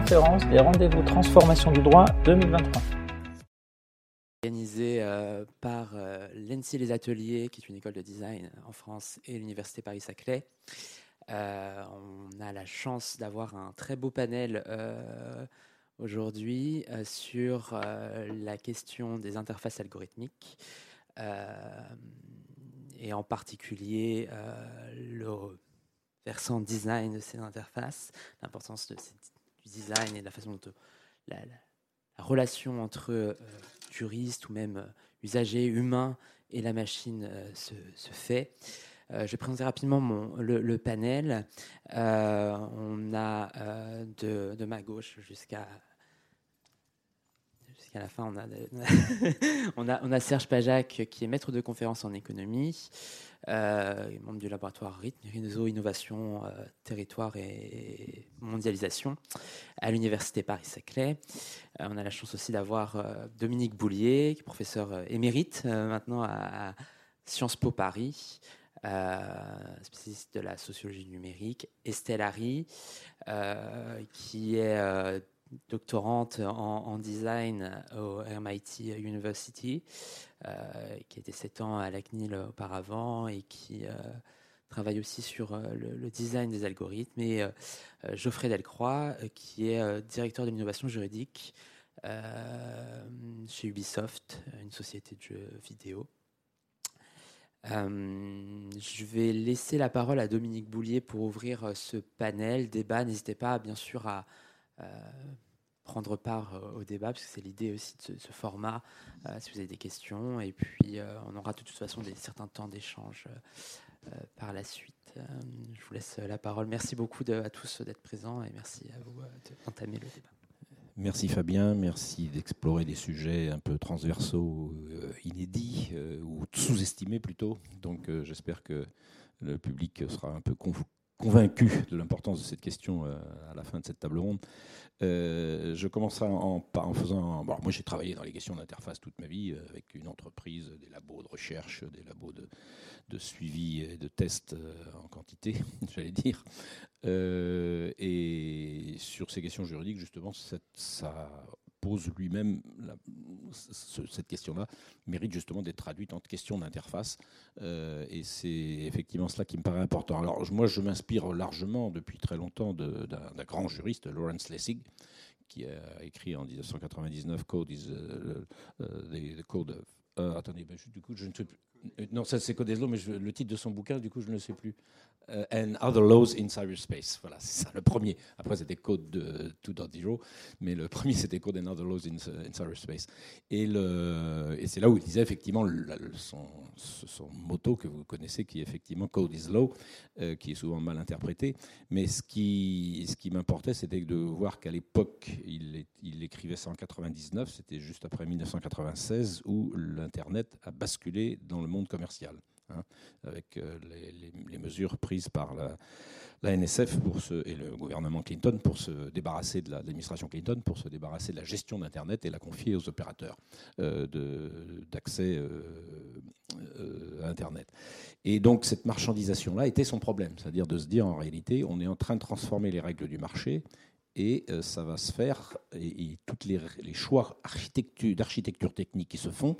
conférence des rendez-vous transformation du droit 2023. Organisée par l'ENSCI Les Ateliers, qui est une école de design en France, et l'Université Paris-Saclay. On a la chance d'avoir un très beau panel aujourd'hui sur la question des interfaces algorithmiques et en particulier le versant design de ces interfaces, l'importance du design et de la façon dont la relation entre juristes ou même usagers humains et la machine se fait. Je vais présenter rapidement le panel. On a de ma gauche jusqu'à la fin, on a Serge Pajak, qui est maître de conférence en économie, membre du laboratoire RIT, Réseau Innovation, Territoire et Mondialisation, à l'Université Paris-Saclay. On a la chance aussi d'avoir Dominique Boullier, qui est professeur émérite maintenant à Sciences Po Paris, spécialiste de la sociologie numérique. Estelle Hary, qui est doctorante en design au RMIT University, qui était 7 ans à la CNIL auparavant et qui travaille aussi sur le design des algorithmes. Et Geoffrey Delcroix, qui est directeur de l'innovation juridique chez Ubisoft, une société de jeux vidéo. Je vais laisser la parole à Dominique Boullier pour ouvrir ce panel débat. N'hésitez pas, bien sûr, à prendre part au débat, parce que c'est l'idée aussi de ce format, si vous avez des questions. Et puis, on aura de toute façon certains temps d'échange par la suite. Je vous laisse la parole. Merci beaucoup à tous d'être présents et merci à vous d'entamer le débat. Merci Fabien, merci d'explorer des sujets un peu transversaux, inédits, ou sous-estimés plutôt. Donc j'espère que le public sera un peu convaincu de l'importance de cette question à la fin de cette table ronde. Je commencerai en faisant... Bon, moi j'ai travaillé dans les questions d'interface toute ma vie, avec une entreprise, des labos de recherche, des labos de suivi et de tests en quantité, j'allais dire. Et sur ces questions juridiques, justement, ça pose lui-même cette question-là, mérite justement d'être traduite en question d'interface. Et c'est effectivement cela qui me paraît important. Alors moi, je m'inspire largement depuis très longtemps d'un grand juriste, Lawrence Lessig, qui a écrit en 1999 The Code of... attendez, du coup, je ne sais plus. Non, ça c'est Code des lois, mais le titre de son bouquin, du coup, je ne le sais plus. And Other Laws in Cyberspace. Voilà, c'est ça, le premier. Après, c'était Code 2.0, mais le premier, c'était Code and Other Laws in Cyberspace. Et c'est là où il disait, effectivement, son motto que vous connaissez, qui est effectivement Code is Law, qui est souvent mal interprété. Mais ce qui m'importait, c'était de voir qu'à l'époque, il écrivait ça en 1999, c'était juste après 1996, où l'Internet a basculé dans le monde commercial, hein, avec les mesures prises par la NSF et le gouvernement Clinton pour se débarrasser de l'administration Clinton, pour se débarrasser de la gestion d'Internet et la confier aux opérateurs d'accès à Internet. Et donc cette marchandisation-là était son problème, c'est-à-dire de se dire en réalité on est en train de transformer les règles du marché. Et ça va se faire, et tous les choix d'architecture technique qui se font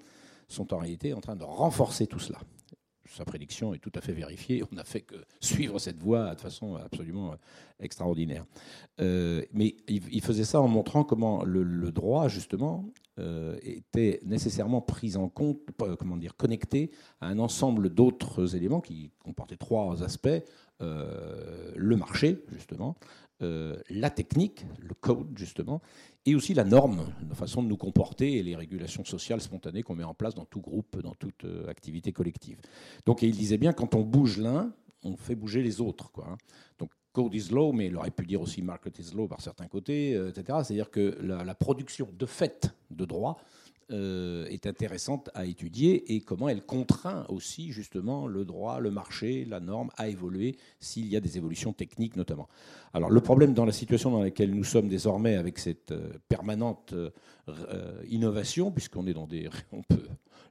sont en réalité en train de renforcer tout cela. Sa prédiction est tout à fait vérifiée, on n'a fait que suivre cette voie de façon absolument extraordinaire. Mais il faisait ça en montrant comment le droit, justement, était nécessairement pris en compte, connecté à un ensemble d'autres éléments qui comportaient trois aspects. Le marché, justement, la technique, le code, justement, et aussi la norme, la façon de nous comporter et les régulations sociales spontanées qu'on met en place dans tout groupe, dans toute activité collective. Donc, et il disait bien, quand on bouge l'un, on fait bouger les autres, quoi, hein. Donc, code is law, mais il aurait pu dire aussi market is law par certains côtés, etc. C'est-à-dire que la production de fait de droit est intéressante à étudier et comment elle contraint aussi justement le droit, le marché, la norme à évoluer s'il y a des évolutions techniques notamment. Alors le problème dans la situation dans laquelle nous sommes désormais avec cette permanente innovation, puisqu'on est dans des...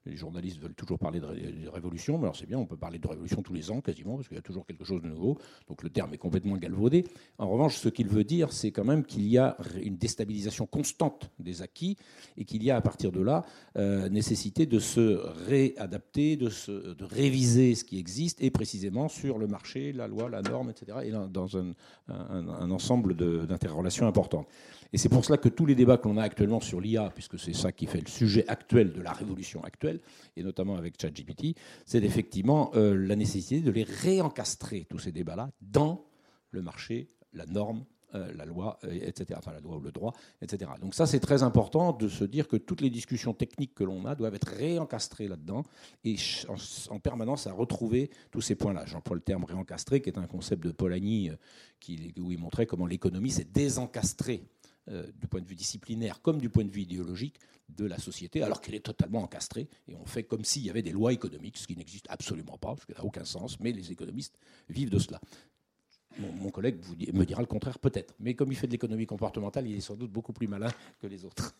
Les journalistes veulent toujours parler de révolution, mais alors c'est bien, on peut parler de révolution tous les ans quasiment, parce qu'il y a toujours quelque chose de nouveau, donc le terme est complètement galvaudé. En revanche, ce qu'il veut dire, c'est quand même qu'il y a une déstabilisation constante des acquis et qu'il y a à partir de là nécessité de se réadapter, de réviser ce qui existe, et précisément sur le marché, la loi, la norme, etc., et dans un ensemble d'interrelations importantes. Et c'est pour cela que tous les débats que l'on a actuellement sur l'IA, puisque c'est ça qui fait le sujet actuel de la révolution actuelle, et notamment avec ChatGPT, c'est effectivement la nécessité de les réencastrer, tous ces débats-là, dans le marché, la norme, la loi, etc. Enfin, la loi ou le droit, etc. Donc ça, c'est très important de se dire que toutes les discussions techniques que l'on a doivent être réencastrées là-dedans et en permanence à retrouver tous ces points-là. J'emploie le terme réencastrer, qui est un concept de Polanyi, où il montrait comment l'économie s'est désencastrée du point de vue disciplinaire comme du point de vue idéologique de la société, alors qu'elle est totalement encastrée, et on fait comme s'il y avait des lois économiques, ce qui n'existe absolument pas, parce que ça n'a aucun sens, mais les économistes vivent de cela. Mon collègue me dira le contraire peut-être, mais comme il fait de l'économie comportementale, il est sans doute beaucoup plus malin que les autres.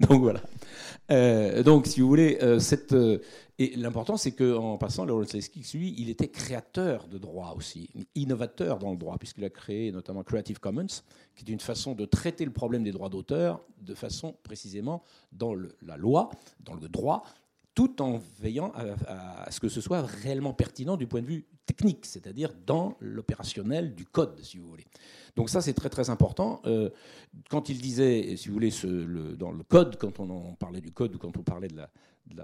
Donc voilà. Donc si vous voulez, et l'important c'est qu'en passant, Lawrence Lessig, lui, il était créateur de droit aussi, innovateur dans le droit, puisqu'il a créé notamment Creative Commons, qui est une façon de traiter le problème des droits d'auteur de façon précisément dans la loi, dans le droit, tout en veillant à ce que ce soit réellement pertinent du point de vue technique, c'est-à-dire dans l'opérationnel du code, si vous voulez. Donc ça, c'est très très important. Quand il disait, si vous voulez, dans le code, quand on parlait du code ou quand on parlait de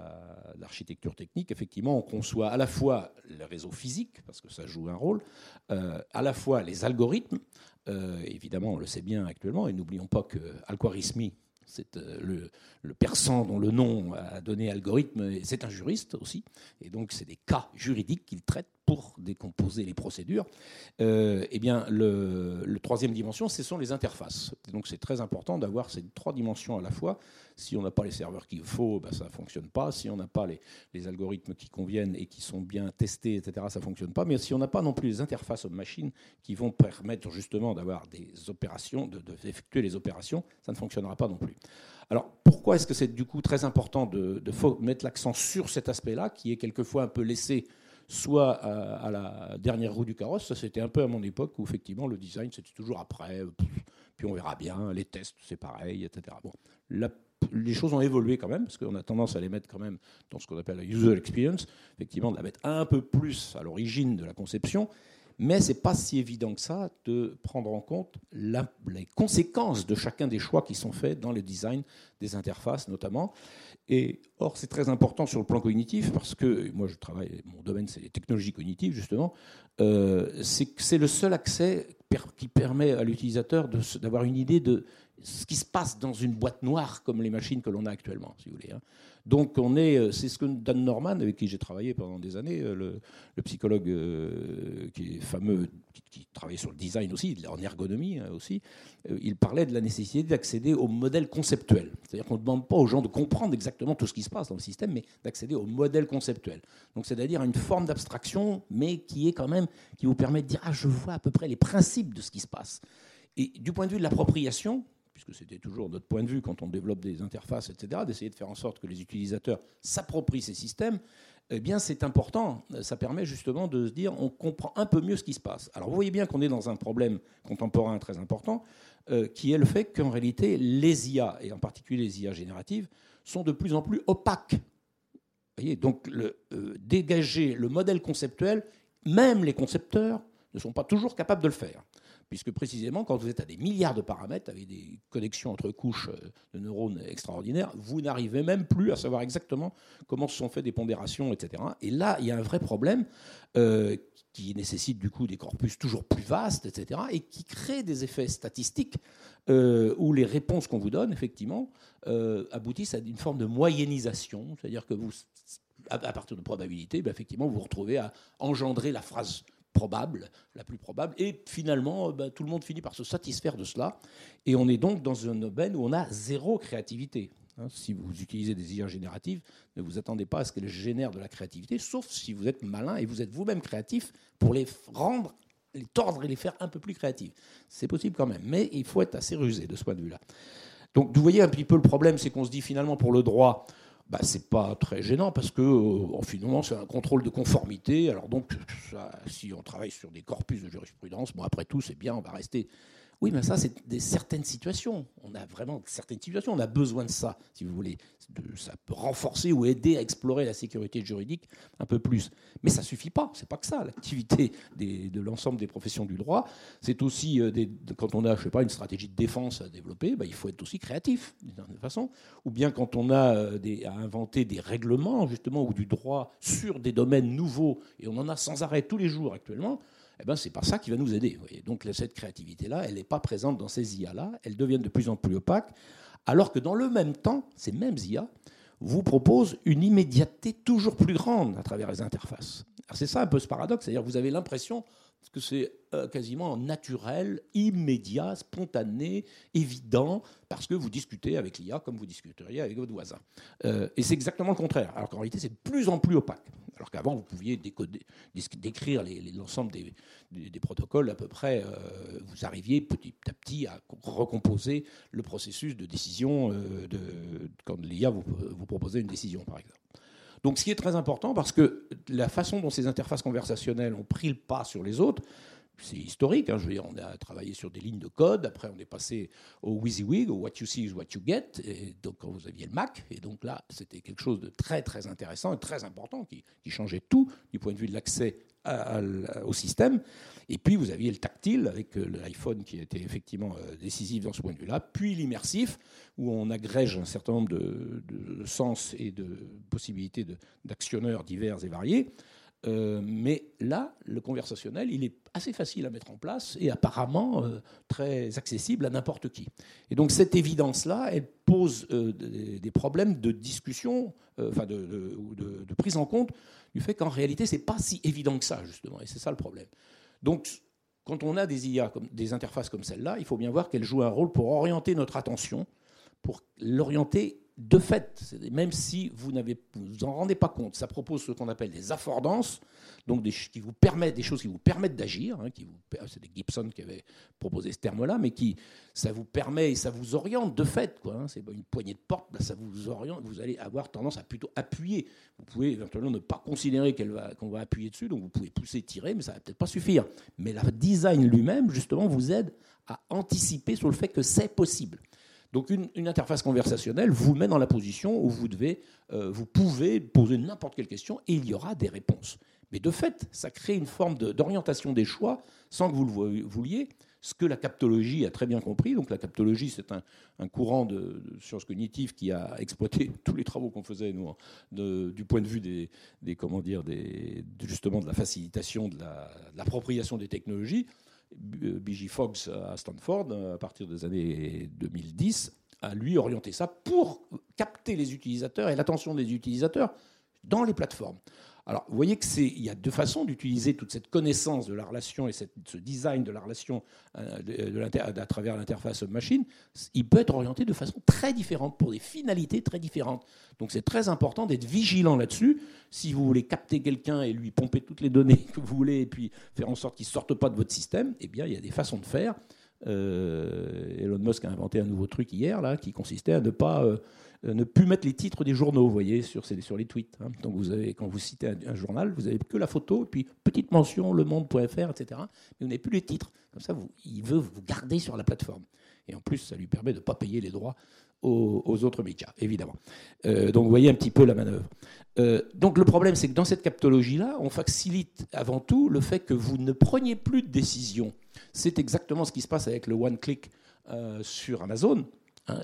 l'architecture technique, effectivement, on conçoit à la fois le réseau physique, parce que ça joue un rôle, à la fois les algorithmes, évidemment, on le sait bien actuellement, et n'oublions pas que Al-Khwarizmi, c'est le persan dont le nom a donné algorithme, c'est un juriste aussi, et donc c'est des cas juridiques qu'il traite pour décomposer les procédures. Eh bien, le troisième dimension, ce sont les interfaces. Et donc c'est très important d'avoir ces trois dimensions à la fois. Si on n'a pas les serveurs qu'il faut, ben, ça ne fonctionne pas. Si on n'a pas les algorithmes qui conviennent et qui sont bien testés, etc., ça ne fonctionne pas. Mais si on n'a pas non plus les interfaces aux machines qui vont permettre justement d'avoir des opérations, d'effectuer les opérations, ça ne fonctionnera pas non plus. Alors, pourquoi est-ce que c'est du coup très important de mettre l'accent sur cet aspect-là, qui est quelquefois un peu laissé soit à la dernière roue du carrosse? Ça, c'était un peu à mon époque où, effectivement, le design, c'était toujours après, puis on verra bien, les tests, c'est pareil, etc. Bon, les choses ont évolué quand même, parce qu'on a tendance à les mettre quand même dans ce qu'on appelle la user experience, effectivement, de la mettre un peu plus à l'origine de la conception, mais ce n'est pas si évident que ça de prendre en compte les conséquences de chacun des choix qui sont faits dans le design des interfaces, notamment. Et or, c'est très important sur le plan cognitif, parce que moi, mon domaine, c'est les technologies cognitives, justement. C'est le seul accès qui permet à l'utilisateur d'avoir une idée de ce qui se passe dans une boîte noire, comme les machines que l'on a actuellement, si vous voulez. Donc, c'est ce que Dan Norman, avec qui j'ai travaillé pendant des années, le psychologue qui est fameux, qui travaillait sur le design aussi, en ergonomie aussi, il parlait de la nécessité d'accéder au modèle conceptuel. C'est-à-dire qu'on ne demande pas aux gens de comprendre exactement tout ce qui se passe dans le système, mais d'accéder au modèle conceptuel. Donc, c'est-à-dire une forme d'abstraction, mais qui vous permet de dire « Ah, je vois à peu près les principes de ce qui se passe ». Et du point de vue de l'appropriation, puisque c'était toujours notre point de vue quand on développe des interfaces, etc., d'essayer de faire en sorte que les utilisateurs s'approprient ces systèmes, eh bien c'est important, ça permet justement de se dire on comprend un peu mieux ce qui se passe. Alors vous voyez bien qu'on est dans un problème contemporain très important, qui est le fait qu'en réalité les IA, et en particulier les IA génératives, sont de plus en plus opaques. Vous voyez, donc dégager le modèle conceptuel, même les concepteurs ne sont pas toujours capables de le faire. Puisque précisément, quand vous êtes à des milliards de paramètres, avec des connexions entre couches de neurones extraordinaires, vous n'arrivez même plus à savoir exactement comment se sont faites des pondérations, etc. Et là, il y a un vrai problème qui nécessite du coup des corpus toujours plus vastes, etc. et qui crée des effets statistiques où les réponses qu'on vous donne, effectivement, aboutissent à une forme de moyennisation. C'est-à-dire que vous, à partir de probabilités, ben, effectivement, vous vous retrouvez à engendrer la phrase probable, la plus probable, et finalement, tout le monde finit par se satisfaire de cela, et on est donc dans une aubaine où on a zéro créativité. Si vous utilisez des IA génératives, ne vous attendez pas à ce qu'elles génèrent de la créativité, sauf si vous êtes malin et vous êtes vous-même créatif pour les rendre, les tordre et les faire un peu plus créatives. C'est possible quand même, mais il faut être assez rusé de ce point de vue-là. Donc vous voyez un petit peu le problème, c'est qu'on se dit finalement pour le droit... Bah, c'est pas très gênant parce que finalement c'est un contrôle de conformité. Alors donc ça, si on travaille sur des corpus de jurisprudence, bon après tout c'est bien, on va rester. Oui, mais ça c'est des certaines situations. On a vraiment certaines situations, on a besoin de ça, si vous voulez. Ça peut renforcer ou aider à explorer la sécurité juridique un peu plus. Mais ça suffit pas. C'est pas que ça l'activité de l'ensemble des professions du droit. C'est aussi quand on a, je sais pas, une stratégie de défense à développer, bah, il faut être aussi créatif d'une certaine façon. Ou bien quand on a à inventer des règlements justement ou du droit sur des domaines nouveaux et on en a sans arrêt tous les jours actuellement. Eh ben, c'est pas ça qui va nous aider. Vous voyez. Donc cette créativité-là, elle n'est pas présente dans ces IA-là. Elles deviennent de plus en plus opaques. Alors que dans le même temps, ces mêmes IA vous proposent une immédiateté toujours plus grande à travers les interfaces. Alors c'est ça un peu ce paradoxe. C'est-à-dire que vous avez l'impression que c'est quasiment naturel, immédiat, spontané, évident, parce que vous discutez avec l'IA comme vous discuteriez avec votre voisin. Et c'est exactement le contraire. Alors qu'en réalité, c'est de plus en plus opaque. Alors qu'avant, vous pouviez décrire l'ensemble des protocoles à peu près. Vous arriviez petit à petit à recomposer le processus de décision quand l'IA vous proposait une décision, par exemple. Donc ce qui est très important, parce que la façon dont ces interfaces conversationnelles ont pris le pas sur les autres, c'est historique, hein, je veux dire, on a travaillé sur des lignes de code, après on est passé au WYSIWYG, au What You See is What You Get, et donc quand vous aviez le Mac, et donc là c'était quelque chose de très très intéressant et très important, qui changeait tout du point de vue de l'accès au système, et puis vous aviez le tactile avec l'iPhone qui a été effectivement décisif dans ce point de vue-là, puis l'immersif où on agrège un certain nombre de sens et de possibilités d'actionneurs divers et variés. Mais là, le conversationnel, il est assez facile à mettre en place et apparemment très accessible à n'importe qui. Et donc cette évidence-là, elle pose des problèmes de discussion, de prise en compte du fait qu'en réalité, c'est pas si évident que ça, justement, et c'est ça le problème. Donc quand on a des IA, des interfaces comme celle-là, il faut bien voir qu'elles jouent un rôle pour orienter notre attention, pour l'orienter de fait, même si vous ne vous en rendez pas compte, ça propose ce qu'on appelle des affordances, donc des choses qui vous permettent d'agir. Hein, c'est Gibson qui avait proposé ce terme-là, mais ça vous permet et ça vous oriente de fait. Quoi, hein, c'est une poignée de porte, bah, ça vous oriente, vous allez avoir tendance à plutôt appuyer. Vous pouvez éventuellement ne pas considérer qu'on va appuyer dessus, donc vous pouvez pousser, tirer, mais ça ne va peut-être pas suffire. Mais le design lui-même, justement, vous aide à anticiper sur le fait que c'est possible. Donc une interface conversationnelle vous met dans la position où vous pouvez poser n'importe quelle question et il y aura des réponses. Mais de fait, ça crée une forme d'orientation des choix sans que vous le vouliez, ce que la captologie a très bien compris. Donc la captologie, c'est un courant de sciences cognitives qui a exploité tous les travaux qu'on faisait, nous, du point de vue justement de la facilitation, de l'appropriation des technologies. B.J. Fox à Stanford, à partir des années 2010, a lui orienté ça pour capter les utilisateurs et l'attention des utilisateurs dans les plateformes. Alors, vous voyez qu'il y a deux façons d'utiliser toute cette connaissance de la relation et ce design de la relation à travers l'interface machine. Il peut être orienté de façon très différente, pour des finalités très différentes. Donc, c'est très important d'être vigilant là-dessus. Si vous voulez capter quelqu'un et lui pomper toutes les données que vous voulez et puis faire en sorte qu'il ne sorte pas de votre système, eh bien, il y a des façons de faire. Elon Musk a inventé un nouveau truc hier, là, qui consistait à ne plus mettre les titres des journaux, vous voyez, sur les tweets. Hein. Donc quand vous citez un journal, vous n'avez que la photo, et puis petite mention, lemonde.fr, etc. Mais vous n'avez plus les titres. Comme ça, il veut vous garder sur la plateforme. Et en plus, ça lui permet de ne pas payer les droits aux autres médias, évidemment. Donc vous voyez un petit peu la manœuvre. Donc le problème, c'est que dans cette captologie-là, on facilite avant tout le fait que vous ne preniez plus de décision. C'est exactement ce qui se passe avec le one-click sur Amazon, hein,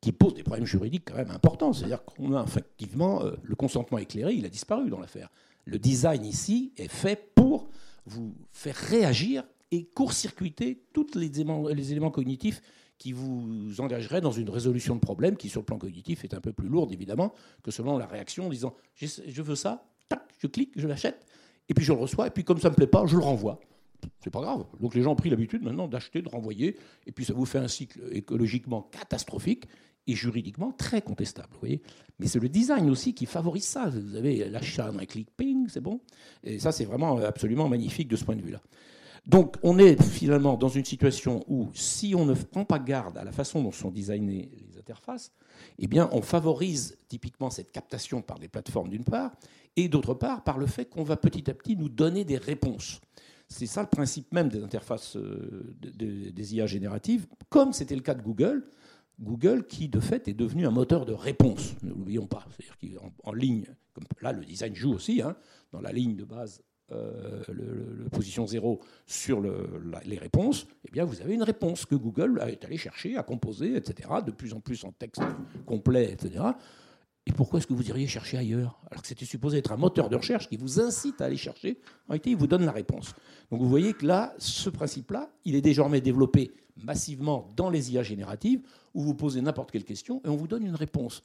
qui pose des problèmes juridiques quand même importants. C'est-à-dire qu'on a effectivement le consentement éclairé, il a disparu dans l'affaire. Le design ici est fait pour vous faire réagir et court-circuiter tous les éléments cognitifs qui vous engageraient dans une résolution de problème qui, sur le plan cognitif, est un peu plus lourde, évidemment, que selon la réaction en disant « je veux ça, tac, je clique, je l'achète, et puis je le reçois, et puis comme ça ne me plaît pas, je le renvoie ». c'est pas grave. Donc les gens ont pris l'habitude maintenant d'acheter, de renvoyer, et puis ça vous fait un cycle écologiquement catastrophique et juridiquement très contestable, vous voyez. Mais c'est le design aussi qui favorise ça. Vous avez l'achat d'un clic, ping, c'est bon. Et ça, c'est vraiment absolument magnifique de ce point de vue-là. Donc on est finalement dans une situation où, si on ne prend pas garde à la façon dont sont designées les interfaces, eh bien on favorise typiquement cette captation par des plateformes d'une part, et d'autre part par le fait qu'on va petit à petit nous donner des réponses. C'est ça le principe même des interfaces des IA génératives, comme c'était le cas de Google. Google qui, de fait, est devenu un moteur de réponse, ne l'oublions pas. C'est-à-dire qu'en ligne, comme là, le design joue aussi, hein, dans la ligne de base, le position zéro sur les réponses, eh bien, vous avez une réponse que Google est allé chercher, à composer, etc., de plus en plus en texte complet, etc. Et pourquoi est-ce que vous iriez chercher ailleurs ? Alors que c'était supposé être un moteur de recherche qui vous incite à aller chercher, en réalité, il vous donne la réponse. Donc vous voyez que là, ce principe-là, il est désormais développé massivement dans les IA génératives, où vous posez n'importe quelle question et on vous donne une réponse.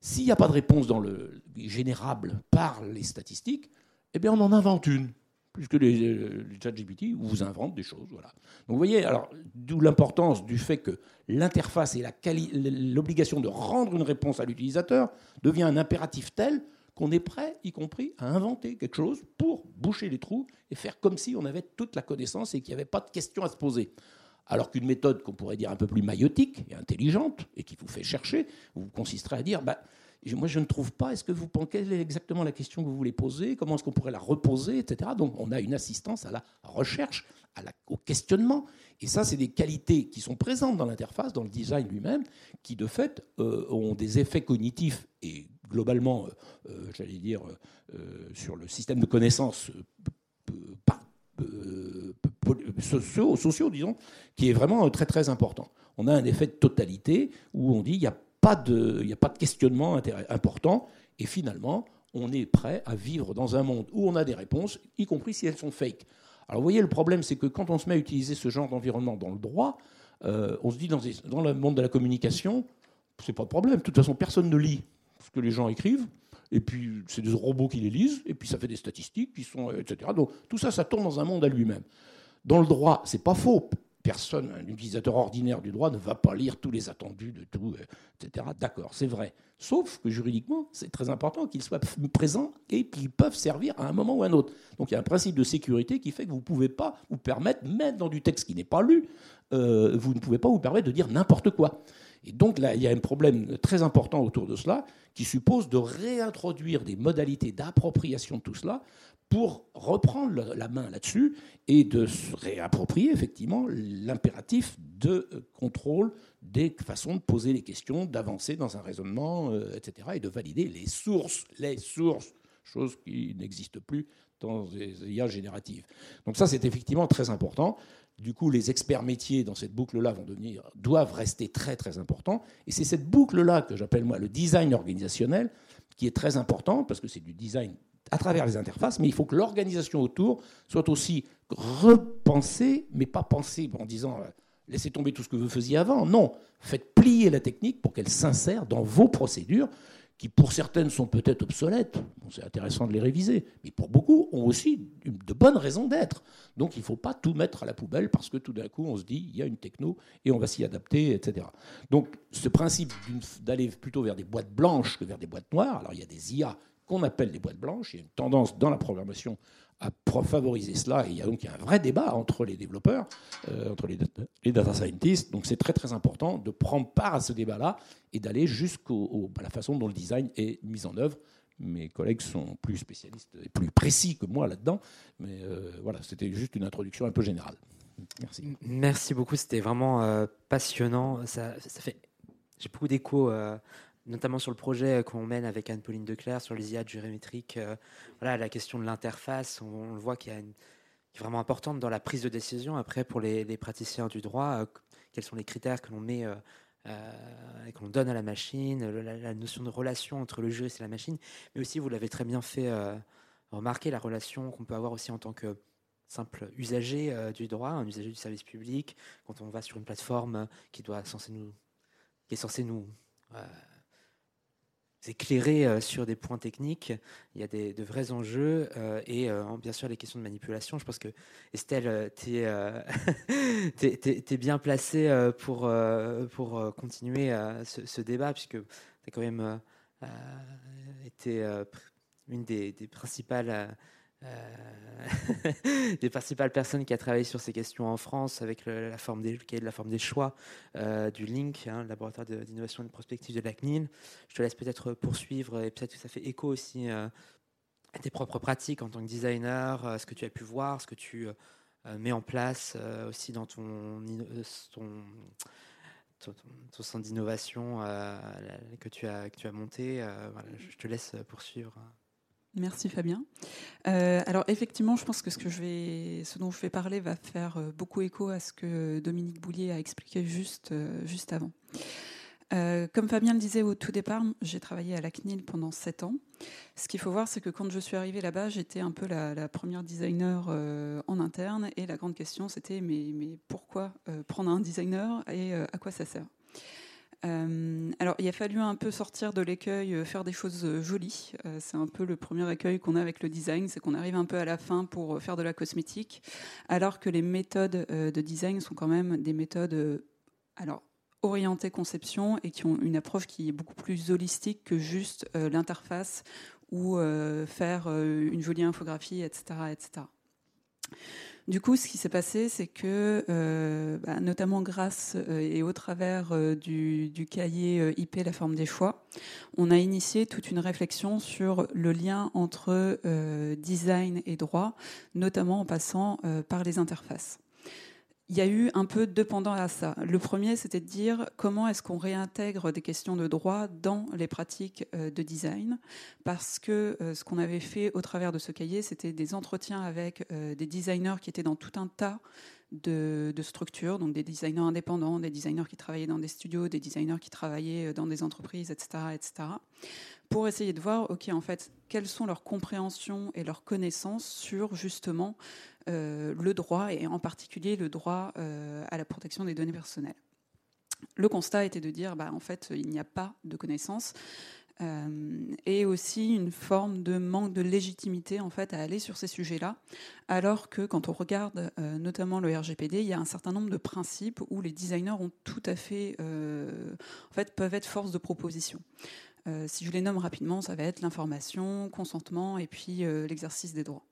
S'il n'y a pas de réponse dans le générable par les statistiques, eh bien on en invente une, puisque les ChatGPT vous inventent des choses. Voilà. Donc vous voyez, alors, d'où l'importance du fait que l'interface et l'obligation de rendre une réponse à l'utilisateur devient un impératif tel qu'on est prêt, y compris, à inventer quelque chose pour boucher les trous et faire comme si on avait toute la connaissance et qu'il n'y avait pas de questions à se poser. Alors qu'une méthode qu'on pourrait dire un peu plus maïotique et intelligente, et qui vous fait chercher, vous consisterait à dire bah, « moi je ne trouve pas, est-ce que vous pensez quelle est exactement la question que vous voulez poser, comment est-ce qu'on pourrait la reposer, etc. » Donc on a une assistance à la recherche, au questionnement, et ça c'est des qualités qui sont présentes dans l'interface, dans le design lui-même, qui de fait ont des effets cognitifs et globalement, j'allais dire, sur le système de connaissances sociaux, disons, qui est vraiment très très important. On a un effet de totalité où on dit il n'y a pas de questionnement important et finalement on est prêt à vivre dans un monde où on a des réponses, y compris si elles sont fake. Alors vous voyez, le problème c'est que quand on se met à utiliser ce genre d'environnement dans le droit, on se dit dans le monde de la communication, c'est pas de problème, de toute façon personne ne lit ce que les gens écrivent. Et puis, c'est des robots qui les lisent, et puis ça fait des statistiques, qui sont, etc. Donc, tout ça, ça tourne dans un monde à lui-même. Dans le droit, c'est pas faux. Personne, un utilisateur ordinaire du droit, ne va pas lire tous les attendus de tout, etc. D'accord, c'est vrai. Sauf que juridiquement, c'est très important qu'ils soient présents et qu'ils peuvent servir à un moment ou à un autre. Donc, il y a un principe de sécurité qui fait que vous ne pouvez pas vous permettre, même dans du texte qui n'est pas lu, vous ne pouvez pas vous permettre de dire n'importe quoi. Et donc là, il y a un problème très important autour de cela qui suppose de réintroduire des modalités d'appropriation de tout cela pour reprendre la main là-dessus et de se réapproprier effectivement l'impératif de contrôle des façons de poser les questions, d'avancer dans un raisonnement, etc. et de valider les sources, chose qui n'existe plus dans les IA génératives. Donc ça, c'est effectivement très important. Du coup, les experts métiers dans cette boucle-là doivent rester très, très importants. Et c'est cette boucle-là que j'appelle, moi, le design organisationnel, qui est très important, parce que c'est du design à travers les interfaces, mais il faut que l'organisation autour soit aussi repensée, mais pas pensée en disant « laissez tomber tout ce que vous faisiez avant ». Non, faites plier la technique pour qu'elle s'insère dans vos procédures, qui pour certaines sont peut-être obsolètes, bon, c'est intéressant de les réviser, mais pour beaucoup ont aussi de bonnes raisons d'être. Donc il ne faut pas tout mettre à la poubelle parce que tout d'un coup on se dit il y a une techno et on va s'y adapter, etc. Donc ce principe d'aller plutôt vers des boîtes blanches que vers des boîtes noires, alors il y a des IA qu'on appelle des boîtes blanches, il y a une tendance dans la programmation à favoriser cela, et il y a un vrai débat entre les développeurs, entre les data scientists, donc c'est très très important de prendre part à ce débat-là et d'aller jusqu'à la façon dont le design est mis en œuvre. Mes collègues sont plus spécialistes et plus précis que moi là-dedans, mais voilà, c'était juste une introduction un peu générale. Merci. Merci beaucoup, c'était vraiment passionnant. J'ai beaucoup d'écho notamment sur le projet qu'on mène avec Anne-Pauline Declercq sur les IA géométriques, voilà, la question de l'interface, on le voit qu'il y a qui est vraiment importante dans la prise de décision. Après, pour les praticiens du droit, quels sont les critères que l'on met et qu'on donne à la machine, la notion de relation entre le juriste et la machine, mais aussi, vous l'avez très bien fait remarquer, la relation qu'on peut avoir aussi en tant que simple usager du droit, un usager du service public, quand on va sur une plateforme qui est censée nous éclairer sur des points techniques. Il y a de vrais enjeux et bien sûr les questions de manipulation. Je pense que Estelle, tu es bien placée pour continuer ce débat, puisque tu as quand même été une des principales... des principales personnes qui a travaillé sur ces questions en France avec la forme des choix du LINC, le laboratoire d'innovation et de prospective de la CNIL. Je te laisse peut-être poursuivre et peut-être que ça fait écho aussi à tes propres pratiques en tant que designer, ce que tu as pu voir, ce que tu mets en place aussi dans ton centre d'innovation que tu as monté. Voilà, je te laisse poursuivre. Merci Fabien. Alors effectivement, je pense que ce dont je vais parler va faire beaucoup écho à ce que Dominique Boullier a expliqué juste avant. Comme Fabien le disait au tout départ, j'ai travaillé à la CNIL pendant 7 ans. Ce qu'il faut voir, c'est que quand je suis arrivée là-bas, j'étais un peu la première designer en interne, et la grande question c'était mais pourquoi prendre un designer et à quoi ça sert ? Alors, il a fallu un peu sortir de l'écueil, faire des choses jolies. C'est un peu le premier écueil qu'on a avec le design, c'est qu'on arrive un peu à la fin pour faire de la cosmétique, alors que les méthodes de design sont quand même des méthodes orientées conception et qui ont une approche qui est beaucoup plus holistique que juste l'interface ou faire une jolie infographie, etc., etc. Du coup, ce qui s'est passé, c'est que, notamment grâce et au travers du cahier IP, la forme des choix, on a initié toute une réflexion sur le lien entre design et droit, notamment en passant par les interfaces. Il y a eu un peu deux pendants à ça. Le premier, c'était de dire comment est-ce qu'on réintègre des questions de droit dans les pratiques de design, parce que ce qu'on avait fait au travers de ce cahier, c'était des entretiens avec des designers qui étaient dans tout un tas de structures, donc des designers indépendants, des designers qui travaillaient dans des studios, des designers qui travaillaient dans des entreprises, etc., etc., pour essayer de voir, ok, en fait, quelles sont leurs compréhensions et leurs connaissances sur, justement, le droit, et en particulier le droit à la protection des données personnelles. Le constat était de dire, en fait, il n'y a pas de connaissances, et aussi une forme de manque de légitimité en fait à aller sur ces sujets-là, alors que quand on regarde notamment le RGPD, il y a un certain nombre de principes où les designers ont tout à fait, peuvent être force de proposition. Si je les nomme rapidement, ça va être l'information, consentement et puis l'exercice des droits.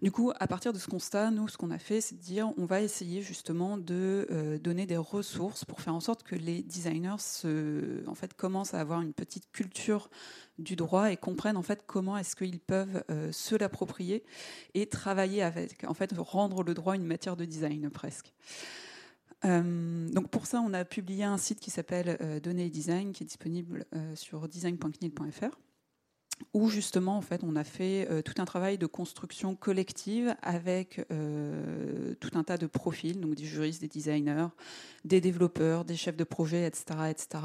Du coup, à partir de ce constat, nous, ce qu'on a fait, c'est de dire on va essayer justement de donner des ressources pour faire en sorte que les designers commencent à avoir une petite culture du droit et comprennent en fait comment est-ce qu'ils peuvent se l'approprier et travailler avec, en fait, rendre le droit une matière de design presque. Donc pour ça, on a publié un site qui s'appelle Données et Design, qui est disponible sur design.cnil.fr. où justement, en fait, on a fait tout un travail de construction collective avec tout un tas de profils, donc des juristes, des designers, des développeurs, des chefs de projet, etc., etc.,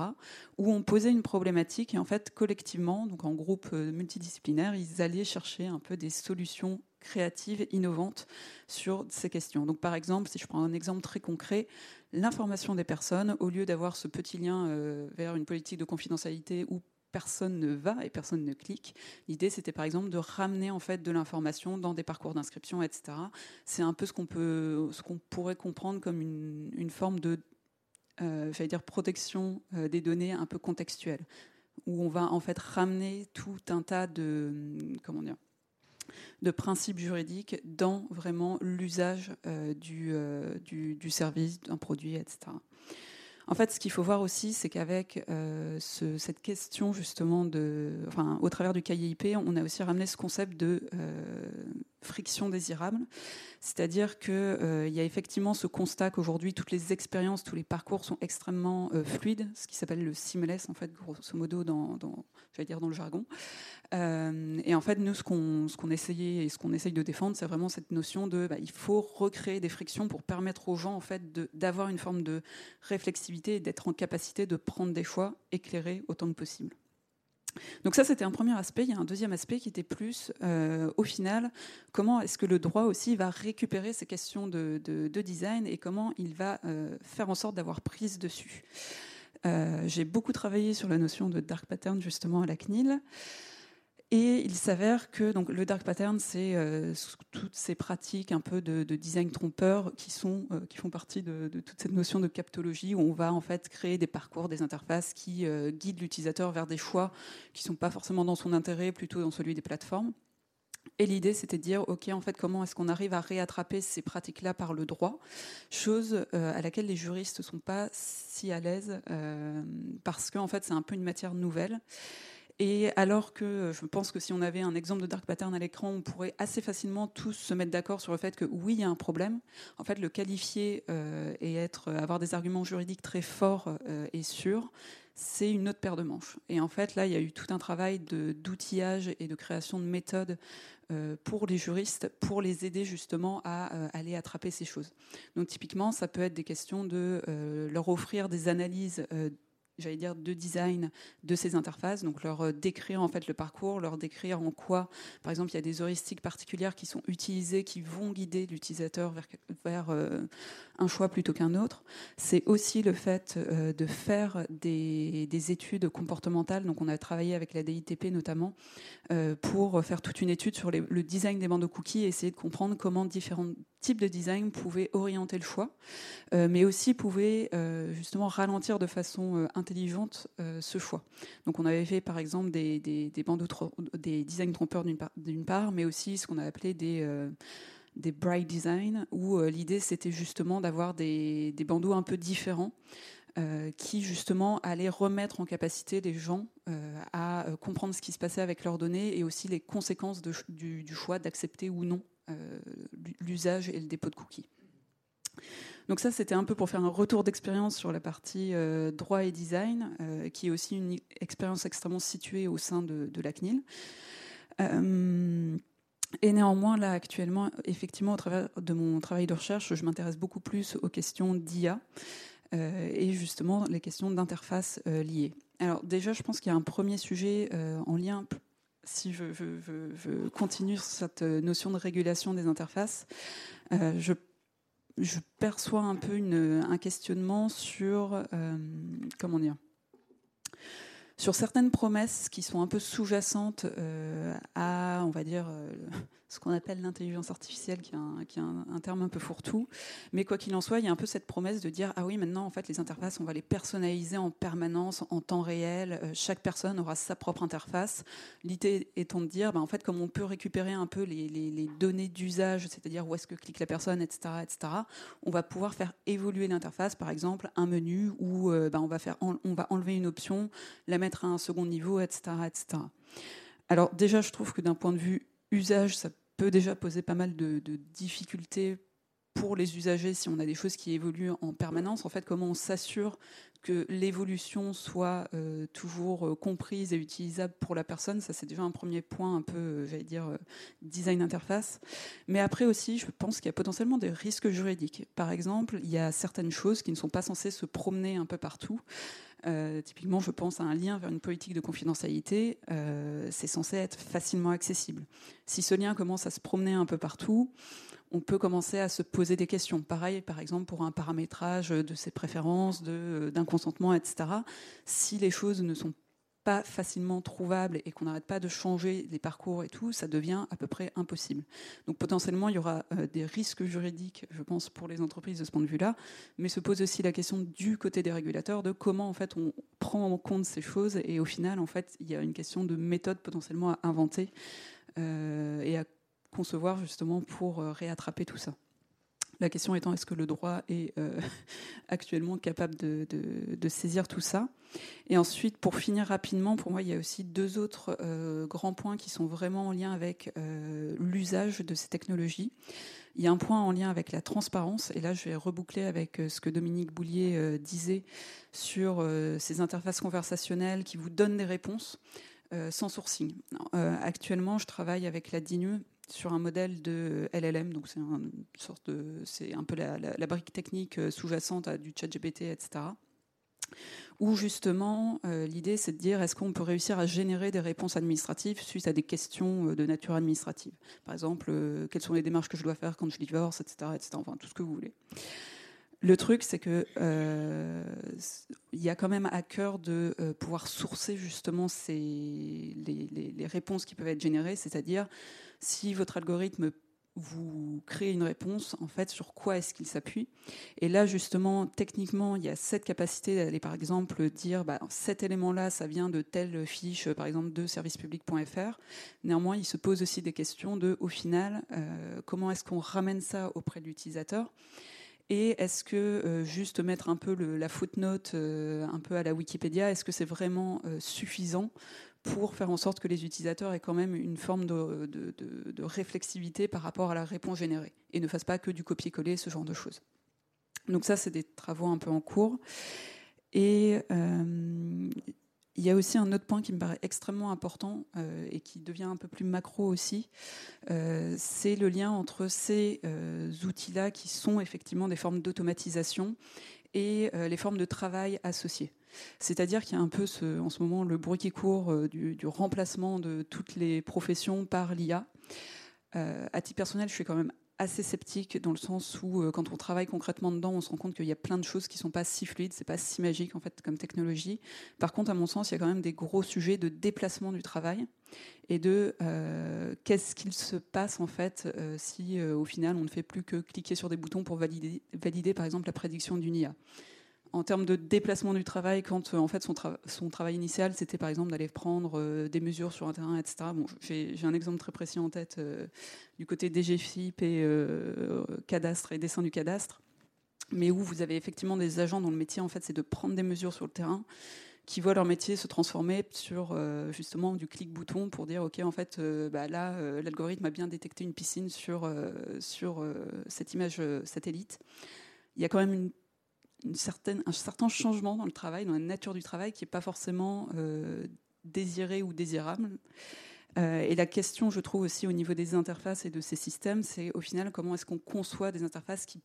où on posait une problématique et en fait, collectivement, donc en groupe multidisciplinaire, ils allaient chercher un peu des solutions créatives, innovantes sur ces questions. Donc, par exemple, si je prends un exemple très concret, l'information des personnes, au lieu d'avoir ce petit lien vers une politique de confidentialité où personne ne va et personne ne clique. L'idée, c'était par exemple de ramener en fait de l'information dans des parcours d'inscription, etc. C'est un peu ce qu'on pourrait comprendre comme une forme de, protection des données un peu contextuelle, où on va en fait ramener tout un tas de principes juridiques dans vraiment l'usage du service, d'un produit, etc. En fait, ce qu'il faut voir aussi, c'est qu'avec cette question justement au travers du cahier IP, on a aussi ramené ce concept de friction désirable, c'est-à-dire que y a effectivement ce constat qu'aujourd'hui toutes les expériences, tous les parcours sont extrêmement fluides, ce qui s'appelle le seamless en fait, grosso modo dans le jargon. Et en fait, nous, ce qu'on essayait et ce qu'on essaye de défendre, c'est vraiment cette notion de il faut recréer des frictions pour permettre aux gens en fait d'avoir une forme de réflexivité et d'être en capacité de prendre des choix éclairés autant que possible. Donc ça, c'était un premier aspect. Il y a un deuxième aspect qui était plus, au final, comment est-ce que le droit aussi va récupérer ces questions de design et comment il va faire en sorte d'avoir prise dessus. J'ai beaucoup travaillé sur la notion de dark pattern, justement, à la CNIL. Et il s'avère que donc, le dark pattern, c'est toutes ces pratiques un peu de design trompeur qui font partie de toute cette notion de captologie où on va en fait créer des parcours, des interfaces qui guident l'utilisateur vers des choix qui ne sont pas forcément dans son intérêt, plutôt dans celui des plateformes. Et l'idée, c'était de dire, OK, en fait, comment est-ce qu'on arrive à réattraper ces pratiques-là par le droit, chose à laquelle les juristes ne sont pas si à l'aise parce que en fait, c'est un peu une matière nouvelle. Et alors que je pense que si on avait un exemple de dark pattern à l'écran, on pourrait assez facilement tous se mettre d'accord sur le fait que oui, il y a un problème. En fait, le qualifier et avoir des arguments juridiques très forts et sûrs, c'est une autre paire de manches. Et en fait, là, il y a eu tout un travail d'outillage et de création de méthodes pour les juristes, pour les aider justement à aller attraper ces choses. Donc typiquement, ça peut être des questions de leur offrir des analyses j'allais dire, de design de ces interfaces, donc leur décrire en fait le parcours, leur décrire en quoi, par exemple, il y a des heuristiques particulières qui sont utilisées, qui vont guider l'utilisateur vers un choix plutôt qu'un autre. C'est aussi le fait de faire des études comportementales, donc on a travaillé avec la DITP notamment, pour faire toute une étude sur le design des bandes de cookies et essayer de comprendre comment différents types de design pouvaient orienter le choix, mais aussi pouvaient justement ralentir de façon intelligente ce choix. Donc on avait fait par exemple des design trompeurs d'une part, mais aussi ce qu'on a appelé des bright design, où l'idée c'était justement d'avoir des bandeaux un peu différents qui justement allaient remettre en capacité les gens à comprendre ce qui se passait avec leurs données et aussi les conséquences du choix d'accepter ou non l'usage et le dépôt de cookies. Donc ça, c'était un peu pour faire un retour d'expérience sur la partie droit et design, qui est aussi une expérience extrêmement située au sein de la CNIL. Et néanmoins, là, actuellement, effectivement, au travers de mon travail de recherche, je m'intéresse beaucoup plus aux questions d'IA et justement les questions d'interfaces liées. Alors déjà, je pense qu'il y a un premier sujet en lien, si je continue sur cette notion de régulation des interfaces, je perçois un peu un questionnement sur, sur certaines promesses qui sont un peu sous-jacentes à, on va dire, ce qu'on appelle l'intelligence artificielle, qui est un terme un peu fourre-tout. Mais quoi qu'il en soit, il y a un peu cette promesse de dire « Ah oui, maintenant, en fait, les interfaces, on va les personnaliser en permanence, en temps réel. Chaque personne aura sa propre interface. » L'idée étant de dire, en fait, comme on peut récupérer un peu les données d'usage, c'est-à-dire où est-ce que clique la personne, etc., etc., on va pouvoir faire évoluer l'interface, par exemple, un menu où on va enlever une option, la mettre à un second niveau, etc., etc. Alors déjà, je trouve que d'un point de vue usage, ça peut déjà poser pas mal de difficultés pour les usagers si on a des choses qui évoluent en permanence. En fait, comment on s'assure que l'évolution soit toujours comprise et utilisable pour la personne, ça c'est déjà un premier point un peu, design interface. Mais après aussi, je pense qu'il y a potentiellement des risques juridiques. Par exemple, il y a certaines choses qui ne sont pas censées se promener un peu partout. Typiquement, je pense à un lien vers une politique de confidentialité, c'est censé être facilement accessible. Si ce lien commence à se promener un peu partout, on peut commencer à se poser des questions. Pareil, par exemple, pour un paramétrage de ses préférences, d'un consentement, etc. Si les choses ne sont pas facilement trouvables et qu'on n'arrête pas de changer les parcours et tout, ça devient à peu près impossible. Donc potentiellement, il y aura des risques juridiques, je pense, pour les entreprises de ce point de vue-là, mais se pose aussi la question du côté des régulateurs de comment en fait on prend en compte ces choses et au final, en fait, il y a une question de méthode potentiellement à inventer et à concevoir justement pour réattraper tout ça. La question étant, est-ce que le droit est actuellement capable de saisir tout ça ? Et ensuite, pour finir rapidement, pour moi, il y a aussi deux autres grands points qui sont vraiment en lien avec l'usage de ces technologies. Il y a un point en lien avec la transparence, et là, je vais reboucler avec ce que Dominique Boullier disait sur ces interfaces conversationnelles qui vous donnent des réponses sans sourcing. Actuellement, je travaille avec la DINU sur un modèle de LLM, donc c'est un peu la brique technique sous-jacente à du ChatGPT, etc., où justement l'idée c'est de dire est-ce qu'on peut réussir à générer des réponses administratives suite à des questions de nature administrative, par exemple quelles sont les démarches que je dois faire quand je divorce, etc., etc., enfin tout ce que vous voulez. Le truc, c'est que il y a quand même à cœur de pouvoir sourcer justement les réponses qui peuvent être générées, c'est-à-dire si votre algorithme vous crée une réponse, en fait, sur quoi est-ce qu'il s'appuie. Et là, justement, techniquement, il y a cette capacité d'aller, par exemple, dire bah, cet élément-là, ça vient de telle fiche, par exemple, de servicepublic.fr. Néanmoins, il se pose aussi des questions de, au final, comment est-ce qu'on ramène ça auprès de l'utilisateur ? Et est-ce que juste mettre un peu la footnote un peu à la Wikipédia, est-ce que c'est vraiment suffisant pour faire en sorte que les utilisateurs aient quand même une forme de réflexivité par rapport à la réponse générée et ne fassent pas que du copier-coller, ce genre de choses. Donc ça, c'est des travaux un peu en cours. Et il y a aussi un autre point qui me paraît extrêmement important et qui devient un peu plus macro aussi, c'est le lien entre ces outils-là qui sont effectivement des formes d'automatisation et les formes de travail associées. C'est-à-dire qu'il y a un peu en ce moment le bruit qui court du remplacement de toutes les professions par l'IA. À titre personnel, je suis quand même assez sceptique dans le sens où quand on travaille concrètement dedans, on se rend compte qu'il y a plein de choses qui ne sont pas si fluides, c'est pas si magique en fait comme technologie. Par contre, à mon sens, il y a quand même des gros sujets de déplacement du travail et de qu'est-ce qu'il se passe en fait si au final on ne fait plus que cliquer sur des boutons pour valider par exemple la prédiction d'une IA. En termes de déplacement du travail, quand en fait son travail initial, c'était par exemple d'aller prendre des mesures sur un terrain, etc. Bon, j'ai un exemple très précis en tête du côté DGFIP et cadastre et dessin du cadastre, mais où vous avez effectivement des agents dont le métier en fait c'est de prendre des mesures sur le terrain, qui voient leur métier se transformer sur justement du clic-bouton pour dire ok en fait là l'algorithme a bien détecté une piscine sur cette image satellite. Il y a quand même un certain changement dans le travail, dans la nature du travail, qui n'est pas forcément désiré ou désirable. Et la question, je trouve aussi, au niveau des interfaces et de ces systèmes, c'est au final comment est-ce qu'on conçoit des interfaces qui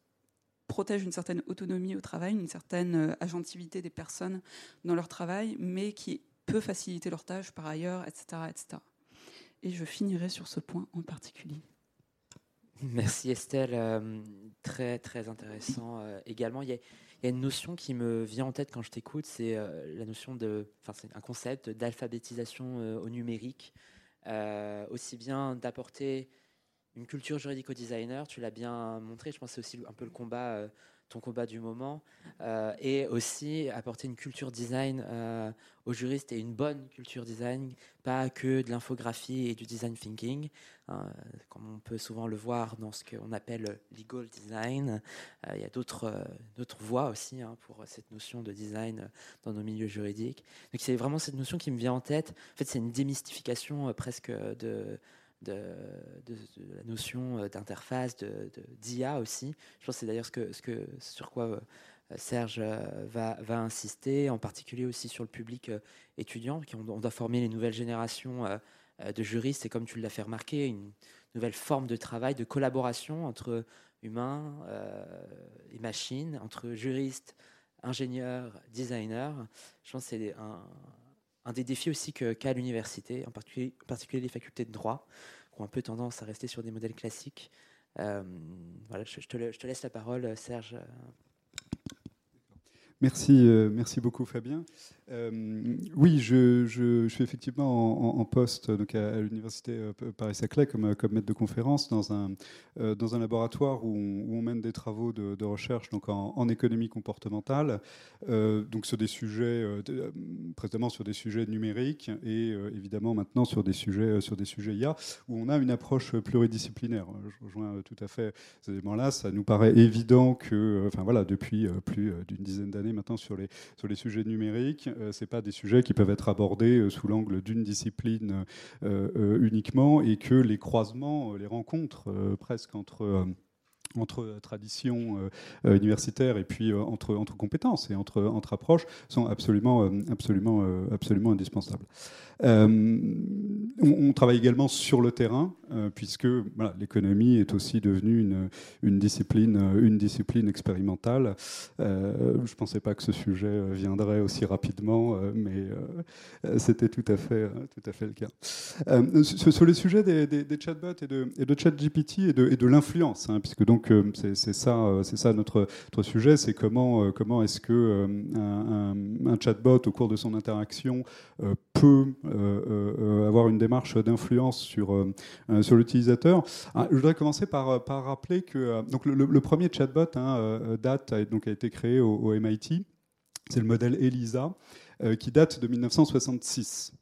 protègent une certaine autonomie au travail, une certaine agentivité des personnes dans leur travail, mais qui peut faciliter leurs tâches par ailleurs, etc., etc. Et je finirai sur ce point en particulier. Merci Estelle, très, très intéressant également. Il y a une notion qui me vient en tête quand je t'écoute, c'est la notion c'est un concept d'alphabétisation au numérique, aussi bien d'apporter une culture juridico-designer, tu l'as bien montré, je pense que c'est aussi un peu le combat, ton combat du moment, et aussi apporter une culture design aux juristes et une bonne culture design, pas que de l'infographie et du design thinking, comme on peut souvent le voir dans ce qu'on appelle legal design. Il y a d'autres voies aussi pour cette notion de design dans nos milieux juridiques. Donc c'est vraiment cette notion qui me vient en tête. En fait, c'est une démystification presque de la notion d'interface, d'IA aussi. Je pense que c'est d'ailleurs sur quoi Serge va insister, en particulier aussi sur le public étudiant, on doit former les nouvelles générations de juristes, et comme tu l'as fait remarquer, une nouvelle forme de travail, de collaboration entre humains et machines, entre juristes, ingénieurs, designers. Je pense que c'est un des défis aussi qu'a l'université, en particulier les facultés de droit, qui ont un peu tendance à rester sur des modèles classiques. Je te laisse la parole, Serge. Merci beaucoup, Fabien. Oui, je suis effectivement en poste donc à l'Université Paris-Saclay comme maître de conférence dans un laboratoire où on mène des travaux de recherche donc en économie comportementale, donc sur des sujets précisément sur des sujets numériques et évidemment maintenant sur des sujets IA, où on a une approche pluridisciplinaire. Je rejoins tout à fait ces éléments-là. Ça nous paraît évident que depuis plus d'une dizaine d'années maintenant sur les sujets numériques, c'est pas des sujets qui peuvent être abordés sous l'angle d'une discipline uniquement, et que les croisements, les rencontres presque entre traditions universitaires et puis entre compétences et entre approches sont absolument indispensables. On travaille également sur le terrain puisque l'économie est aussi devenue une discipline expérimentale. Je pensais pas que ce sujet viendrait aussi rapidement, mais c'était tout à fait le cas. Sur les sujets des chatbots et de ChatGPT et de l'influence, puisque donc donc c'est ça notre sujet, c'est comment est-ce que un chatbot au cours de son interaction peut avoir une démarche d'influence sur l'utilisateur. Je voudrais commencer par rappeler que donc le premier chatbot a été créé au MIT. C'est le modèle ELIZA qui date de 1966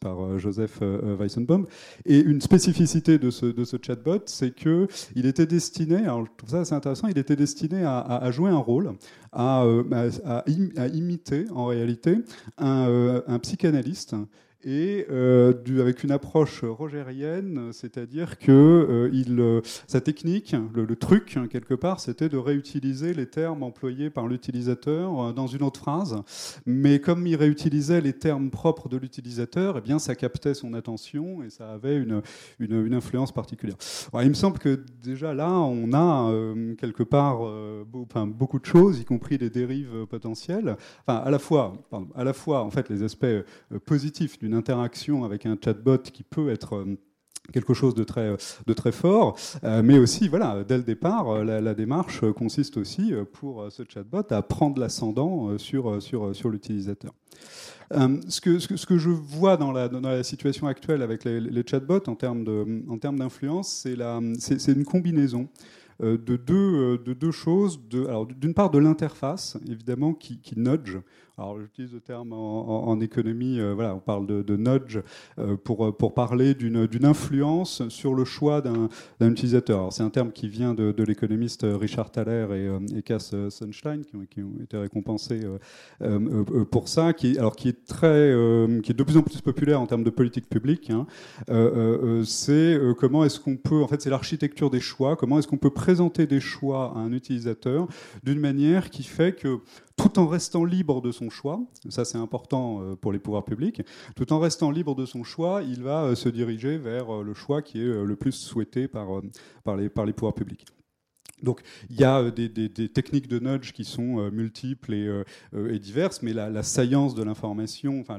par Joseph Weizenbaum. Et une spécificité de ce chatbot, c'est qu'il était destiné, alors je trouve ça assez intéressant, il était destiné à jouer un rôle, à imiter en réalité un psychanalyste, et avec une approche rogerienne, c'est-à-dire que sa technique, le truc, quelque part, c'était de réutiliser les termes employés par l'utilisateur dans une autre phrase. Mais comme il réutilisait les termes propres de l'utilisateur, eh bien, ça captait son attention et ça avait une influence particulière. Alors, il me semble que déjà là, on a quelque part beaucoup de choses, y compris les dérives potentielles, à la fois en fait, les aspects positifs d'une interaction avec un chatbot qui peut être quelque chose de très fort, mais aussi, voilà, dès le départ, la démarche consiste aussi pour ce chatbot à prendre l'ascendant sur l'utilisateur. Ce que je vois dans la situation actuelle avec les chatbots en termes d'influence, c'est une combinaison de deux choses. Alors, d'une part, de l'interface, évidemment, qui nudge. Alors, j'utilise le terme en économie, on parle de nudge pour parler d'une influence sur le choix d'un utilisateur. Alors, c'est un terme qui vient de l'économiste Richard Thaler et Cass Sunstein, qui ont été récompensés pour ça, qui est de plus en plus populaire en termes de politique publique. C'est comment est-ce qu'on peut, en fait, c'est l'architecture des choix, comment est-ce qu'on peut présenter des choix à un utilisateur d'une manière qui fait que, tout en restant libre de son choix, ça c'est important pour les pouvoirs publics, tout en restant libre de son choix, il va se diriger vers le choix qui est le plus souhaité par les pouvoirs publics. Donc il y a des techniques de nudge qui sont multiples et diverses, mais la saillance de l'information, enfin,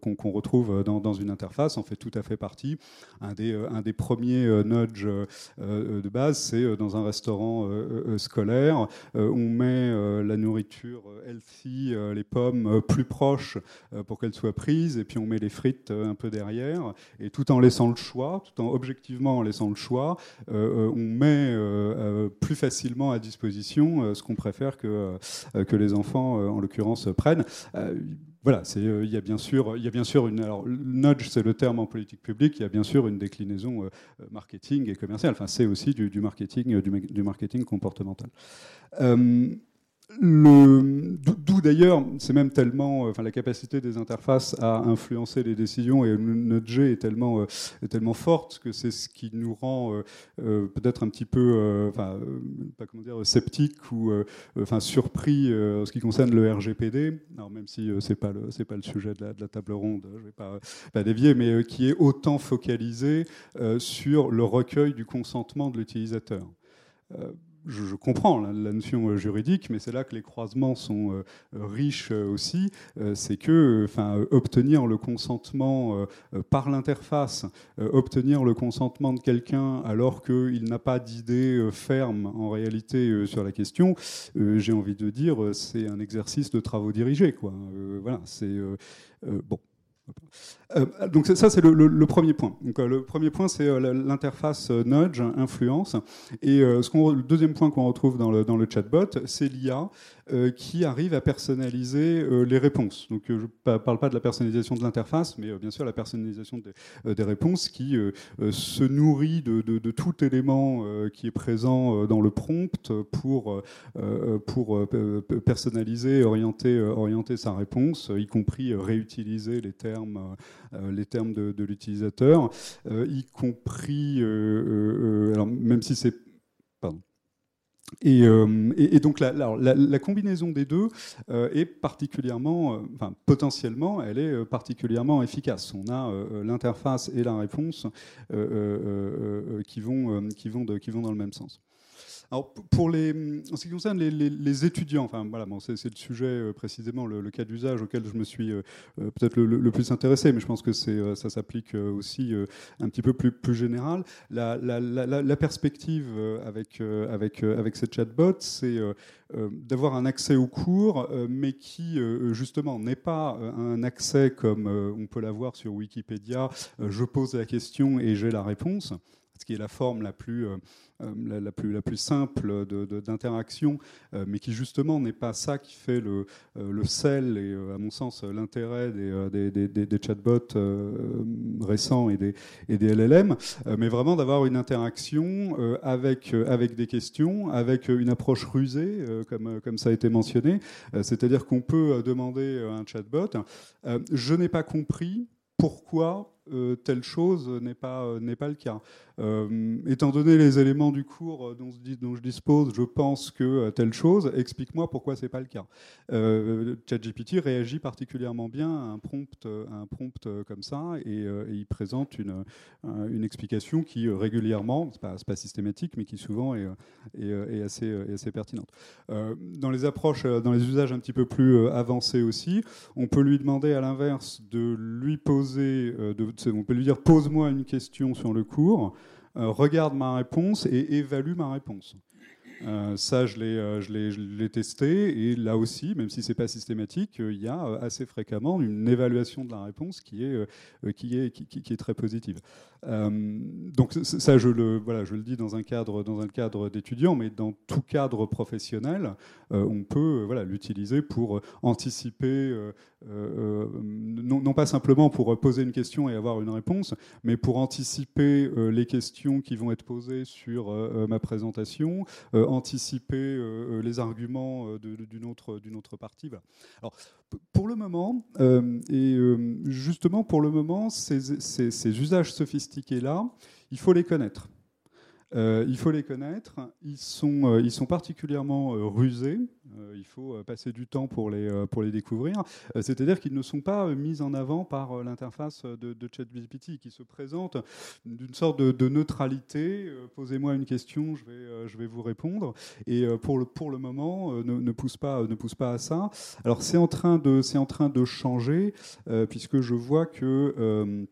qu'on retrouve dans une interface, en fait tout à fait partie. Un des premiers nudge de base, c'est dans un restaurant scolaire, on met la nourriture healthy, les pommes plus proches pour qu'elles soient prises, et puis on met les frites un peu derrière, et tout en objectivement laissant le choix, on met plus facilement à disposition ce qu'on préfère que les enfants, en l'occurrence, prennent. Il y a bien sûr une. Alors, nudge, c'est le terme en politique publique. Il y a bien sûr une déclinaison marketing et commerciale. Enfin, c'est aussi du marketing comportemental. D'où d'ailleurs, c'est même tellement, la capacité des interfaces à influencer les décisions et nudger est tellement forte que c'est ce qui nous rend peut-être un petit peu, sceptique ou surpris en ce qui concerne le RGPD. Alors même si c'est pas le sujet de la table ronde, je vais pas dévier, mais qui est autant focalisé sur le recueil du consentement de l'utilisateur. Je comprends la notion juridique, mais c'est là que les croisements sont riches aussi. C'est que obtenir le consentement par l'interface, obtenir le consentement de quelqu'un alors qu'il n'a pas d'idée ferme en réalité sur la question, j'ai envie de dire, c'est un exercice de travaux dirigés, quoi. Voilà, c'est bon. Donc ça c'est le premier point. Donc, le premier point, c'est l'interface nudge, influence, et le deuxième point qu'on retrouve dans le chatbot, c'est l'IA qui arrive à personnaliser les réponses. Donc je ne parle pas de la personnalisation de l'interface, mais bien sûr la personnalisation des réponses qui se nourrit de tout élément qui est présent dans le prompt pour personnaliser, orienter sa réponse, y compris réutiliser les termes de l'utilisateur, y compris alors même si c'est et donc la combinaison des deux est particulièrement, potentiellement, elle est particulièrement efficace. On a l'interface et la réponse qui vont dans le même sens. Alors, en ce qui concerne les étudiants, enfin, voilà, bon, c'est le sujet précisément, le cas d'usage auquel je me suis peut-être le plus intéressé, mais je pense que ça s'applique aussi un petit peu plus général. La perspective avec ces chatbots, c'est d'avoir un accès aux cours, mais qui, justement, n'est pas un accès comme on peut l'avoir sur Wikipédia, je pose la question et j'ai la réponse, ce qui est la forme la plus simple d'interaction, mais qui justement n'est pas ça qui fait le sel et, à mon sens, l'intérêt des chatbots récents et des LLM, mais vraiment d'avoir une interaction avec des questions, avec une approche rusée, comme ça a été mentionné, c'est-à-dire qu'on peut demander à un chatbot « je n'ai pas compris pourquoi » telle chose n'est pas le cas. Étant donné les éléments du cours dont je dispose, je pense que telle chose, explique-moi pourquoi c'est pas le cas. ChatGPT réagit particulièrement bien à un prompt comme ça et il présente une explication qui régulièrement, c'est pas systématique, mais qui souvent est assez pertinente. Dans les usages un petit peu plus avancés aussi, on peut lui demander à l'inverse de lui poser... on peut lui dire « pose-moi une question sur le cours, regarde ma réponse et évalue ma réponse ». Ça, je l'ai testé, et là aussi, même si ce n'est pas systématique, il y a assez fréquemment une évaluation de la réponse qui est très positive. Donc ça, je le dis dans un cadre d'étudiant, mais dans tout cadre professionnel, on peut l'utiliser pour anticiper, non pas simplement pour poser une question et avoir une réponse, mais pour anticiper les questions qui vont être posées sur ma présentation, anticiper les arguments d'une autre partie. Voilà. Alors, pour le moment, justement pour le moment, ces usages sophistiqués-là, il faut les connaître. Ils sont particulièrement rusés. Il faut passer du temps pour les découvrir. C'est-à-dire qu'ils ne sont pas mis en avant par l'interface de ChatGPT, qui se présente d'une sorte de neutralité. Posez-moi une question, je vais vous répondre. Et pour le moment, ne pousse pas à ça. Alors c'est en train de changer, puisque je vois que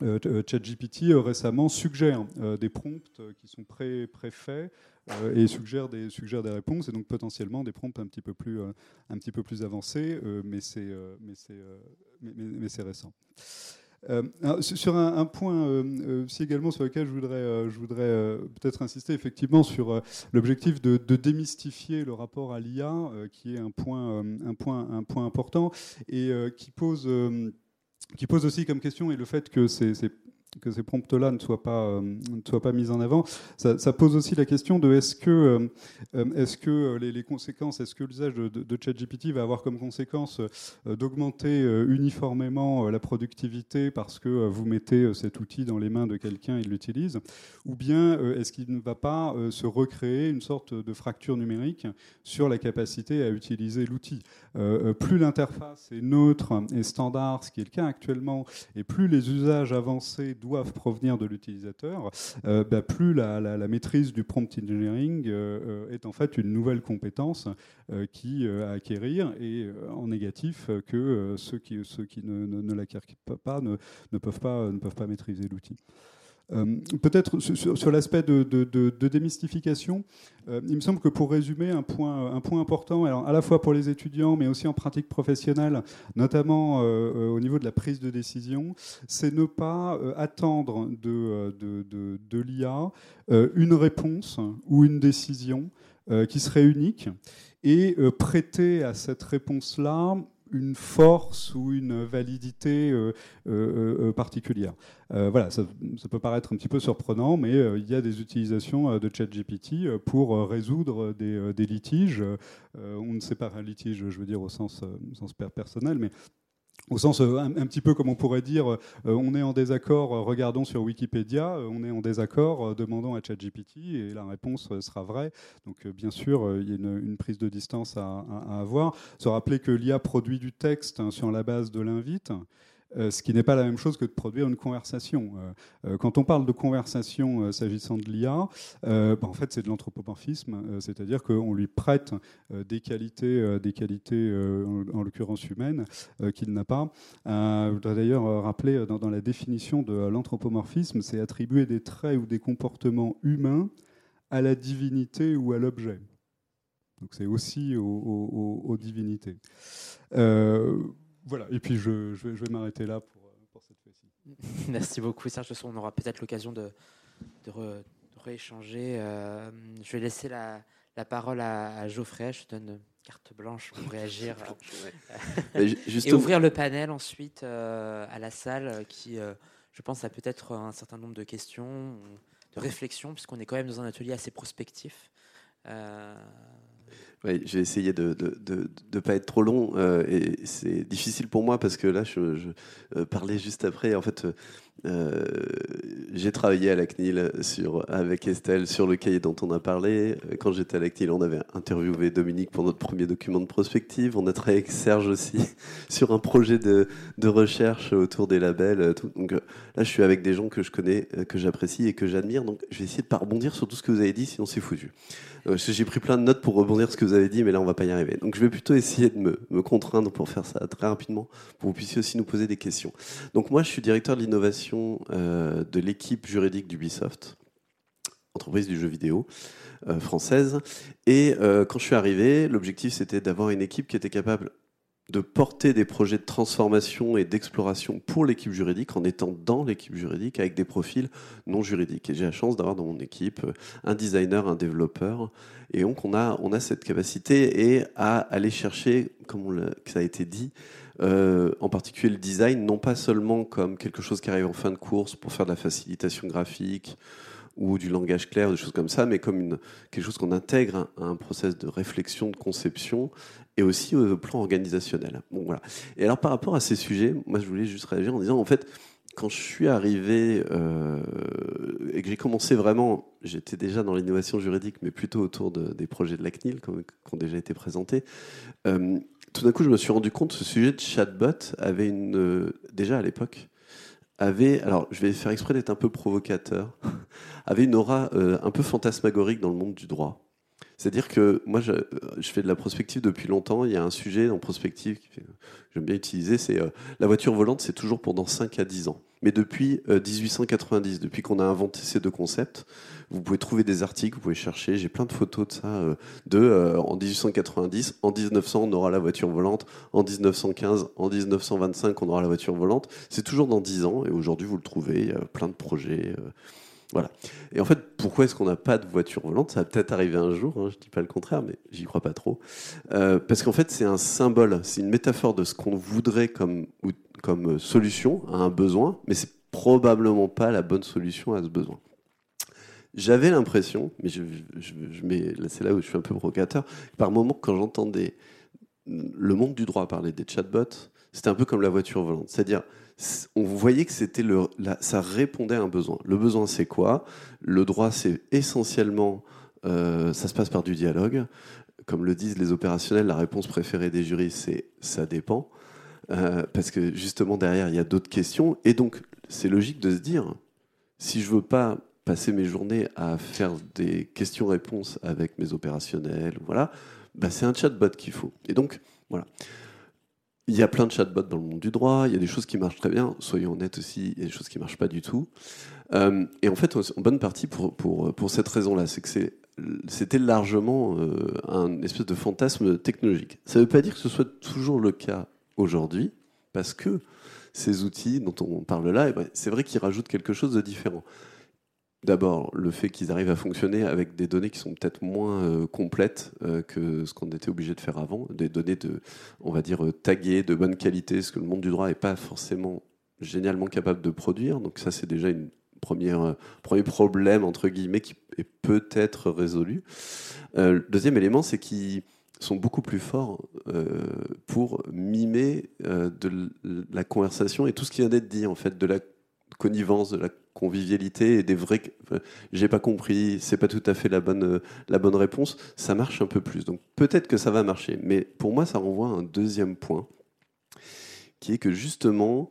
ChatGPT récemment suggère des prompts qui sont préfaits et suggère des réponses, et donc potentiellement des prompts un petit peu plus avancés, mais c'est récent. Sur un point aussi également sur lequel je voudrais peut-être insister, effectivement sur l'objectif de démystifier le rapport à l'IA, qui est un point important et qui pose aussi comme question, et le fait que ces prompts-là ne soient pas mises en avant, ça pose aussi la question de est-ce que les conséquences, est-ce que l'usage de ChatGPT va avoir comme conséquence d'augmenter uniformément la productivité parce que vous mettez cet outil dans les mains de quelqu'un et il l'utilise, ou bien est-ce qu'il ne va pas se recréer une sorte de fracture numérique sur la capacité à utiliser l'outil. Plus l'interface est neutre et standard, ce qui est le cas actuellement, et plus les usages avancés doivent provenir de l'utilisateur, plus la maîtrise du prompt engineering est en fait une nouvelle compétence à acquérir, et en négatif que ceux qui ne l'acquièrent pas ne peuvent pas maîtriser l'outil. Peut-être sur l'aspect de démystification, il me semble que pour résumer un point important, alors à la fois pour les étudiants mais aussi en pratique professionnelle, notamment au niveau de la prise de décision, c'est ne pas attendre de l'IA une réponse ou une décision qui serait unique, et prêter à cette réponse-là une force ou une validité particulière. Ça peut paraître un petit peu surprenant, mais il y a des utilisations de ChatGPT pour résoudre des litiges. On ne sait pas un litige, je veux dire au sens personnel, mais au sens un petit peu comme on pourrait dire on est en désaccord, regardons sur Wikipédia, on est en désaccord, demandons à ChatGPT et la réponse sera vraie. Donc bien sûr, il y a une prise de distance à avoir. Se rappeler que l'IA produit du texte sur la base de l'invite. ce qui n'est pas la même chose que de produire une conversation. Quand on parle de conversation s'agissant de l'IA, en fait, c'est de l'anthropomorphisme, c'est-à-dire qu'on lui prête des qualités, en l'occurrence humaines, qu'il n'a pas. Je voudrais d'ailleurs rappeler, dans la définition de l'anthropomorphisme, c'est attribuer des traits ou des comportements humains à la divinité ou à l'objet. Donc c'est aussi aux divinités. Voilà, et puis je vais m'arrêter là pour cette fois-ci. Merci beaucoup Serge, on aura peut-être l'occasion de rééchanger. Je vais laisser la parole à Geoffrey, je te donne carte blanche pour réagir et ouvrir le panel ensuite à la salle qui, je pense, a peut-être un certain nombre de questions, de réflexions, puisqu'on est quand même dans un atelier assez prospectif. Oui, j'ai essayé de pas être trop long et c'est difficile pour moi parce que là je parlais juste après. En fait, j'ai travaillé à la CNIL avec Estelle sur le cahier dont on a parlé. Quand j'étais à la CNIL, on avait interviewé Dominique pour notre premier document de prospective. On a travaillé avec Serge aussi sur un projet de recherche autour des labels. Tout. Donc là, je suis avec des gens que je connais, que j'apprécie et que j'admire. Donc je vais essayer de pas rebondir sur tout ce que vous avez dit, sinon c'est foutu. J'ai pris plein de notes pour rebondir sur ce que vous avez dit, mais là, on va pas y arriver. Donc je vais plutôt essayer de me contraindre pour faire ça très rapidement, pour que vous puissiez aussi nous poser des questions. Donc moi, je suis directeur de l'innovation de l'équipe juridique d'Ubisoft, entreprise du jeu vidéo française. Et quand je suis arrivé, l'objectif, c'était d'avoir une équipe qui était capable de porter des projets de transformation et d'exploration pour l'équipe juridique en étant dans l'équipe juridique avec des profils non juridiques. Et j'ai la chance d'avoir dans mon équipe un designer, un développeur. Et donc, on a cette capacité et à aller chercher, comme ça a été dit, en particulier le design, non pas seulement comme quelque chose qui arrive en fin de course pour faire de la facilitation graphique ou du langage clair, des choses comme ça, mais comme quelque chose qu'on intègre à un process de réflexion, de conception, et aussi au plan organisationnel. Bon, voilà. Et alors par rapport à ces sujets, moi je voulais juste réagir en disant, en fait, quand je suis arrivé et que j'ai commencé vraiment, j'étais déjà dans l'innovation juridique, mais plutôt autour des projets de la CNIL qui ont déjà été présentés, tout d'un coup, je me suis rendu compte que ce sujet de chatbot avait déjà à l'époque, alors je vais faire exprès d'être un peu provocateur, avait une aura un peu fantasmagorique dans le monde du droit. C'est-à-dire que moi, je fais de la prospective depuis longtemps. Il y a un sujet en prospective que j'aime bien utiliser, c'est la voiture volante, c'est toujours pendant 5 à 10 ans. Mais depuis 1890, depuis qu'on a inventé ces deux concepts, vous pouvez trouver des articles, vous pouvez chercher, j'ai plein de photos de ça, en 1890, en 1900, on aura la voiture volante, en 1915, en 1925, on aura la voiture volante. C'est toujours dans 10 ans, et aujourd'hui, vous le trouvez, il y a plein de projets... Voilà. Et en fait, pourquoi est-ce qu'on n'a pas de voiture volante ? Ça va peut-être arriver un jour, hein, je ne dis pas le contraire, mais j'y crois pas trop. Parce qu'en fait, c'est un symbole, c'est une métaphore de ce qu'on voudrait comme solution à un besoin, mais c'est probablement pas la bonne solution à ce besoin. J'avais l'impression, mais c'est là où je suis un peu provocateur, par moments, quand j'entendais le monde du droit parler des chatbots, c'était un peu comme la voiture volante. C'est-à-dire, on voyait que ça répondait à un besoin. Le besoin, c'est quoi ? Le droit, c'est essentiellement... ça se passe par du dialogue. Comme le disent les opérationnels, la réponse préférée des jurys, c'est « ça dépend ». Parce que, justement, derrière, il y a d'autres questions. Et donc, c'est logique de se dire, si je veux pas passer mes journées à faire des questions-réponses avec mes opérationnels, voilà, bah, c'est un chatbot qu'il faut. Et donc, voilà. Il y a plein de chatbots dans le monde du droit, il y a des choses qui marchent très bien, soyons honnêtes aussi, il y a des choses qui ne marchent pas du tout. Et en fait, en bonne partie pour cette raison-là, c'est que c'était largement un espèce de fantasme technologique. Ça ne veut pas dire que ce soit toujours le cas aujourd'hui, parce que ces outils dont on parle là, c'est vrai qu'ils rajoutent quelque chose de différent. D'abord, le fait qu'ils arrivent à fonctionner avec des données qui sont peut-être moins complètes que ce qu'on était obligé de faire avant, des données on va dire, taguées, de bonne qualité, ce que le monde du droit n'est pas forcément génialement capable de produire. Donc ça, c'est déjà une premier problème, entre guillemets, qui est peut-être résolu. Le deuxième élément, c'est qu'ils sont beaucoup plus forts pour mimer de la conversation et tout ce qui vient d'être dit, en fait, de la connivence, de la convivialité et des vrais j'ai pas compris, c'est pas tout à fait la bonne réponse, ça marche un peu plus. Donc peut-être que ça va marcher, mais pour moi ça renvoie à un deuxième point qui est que justement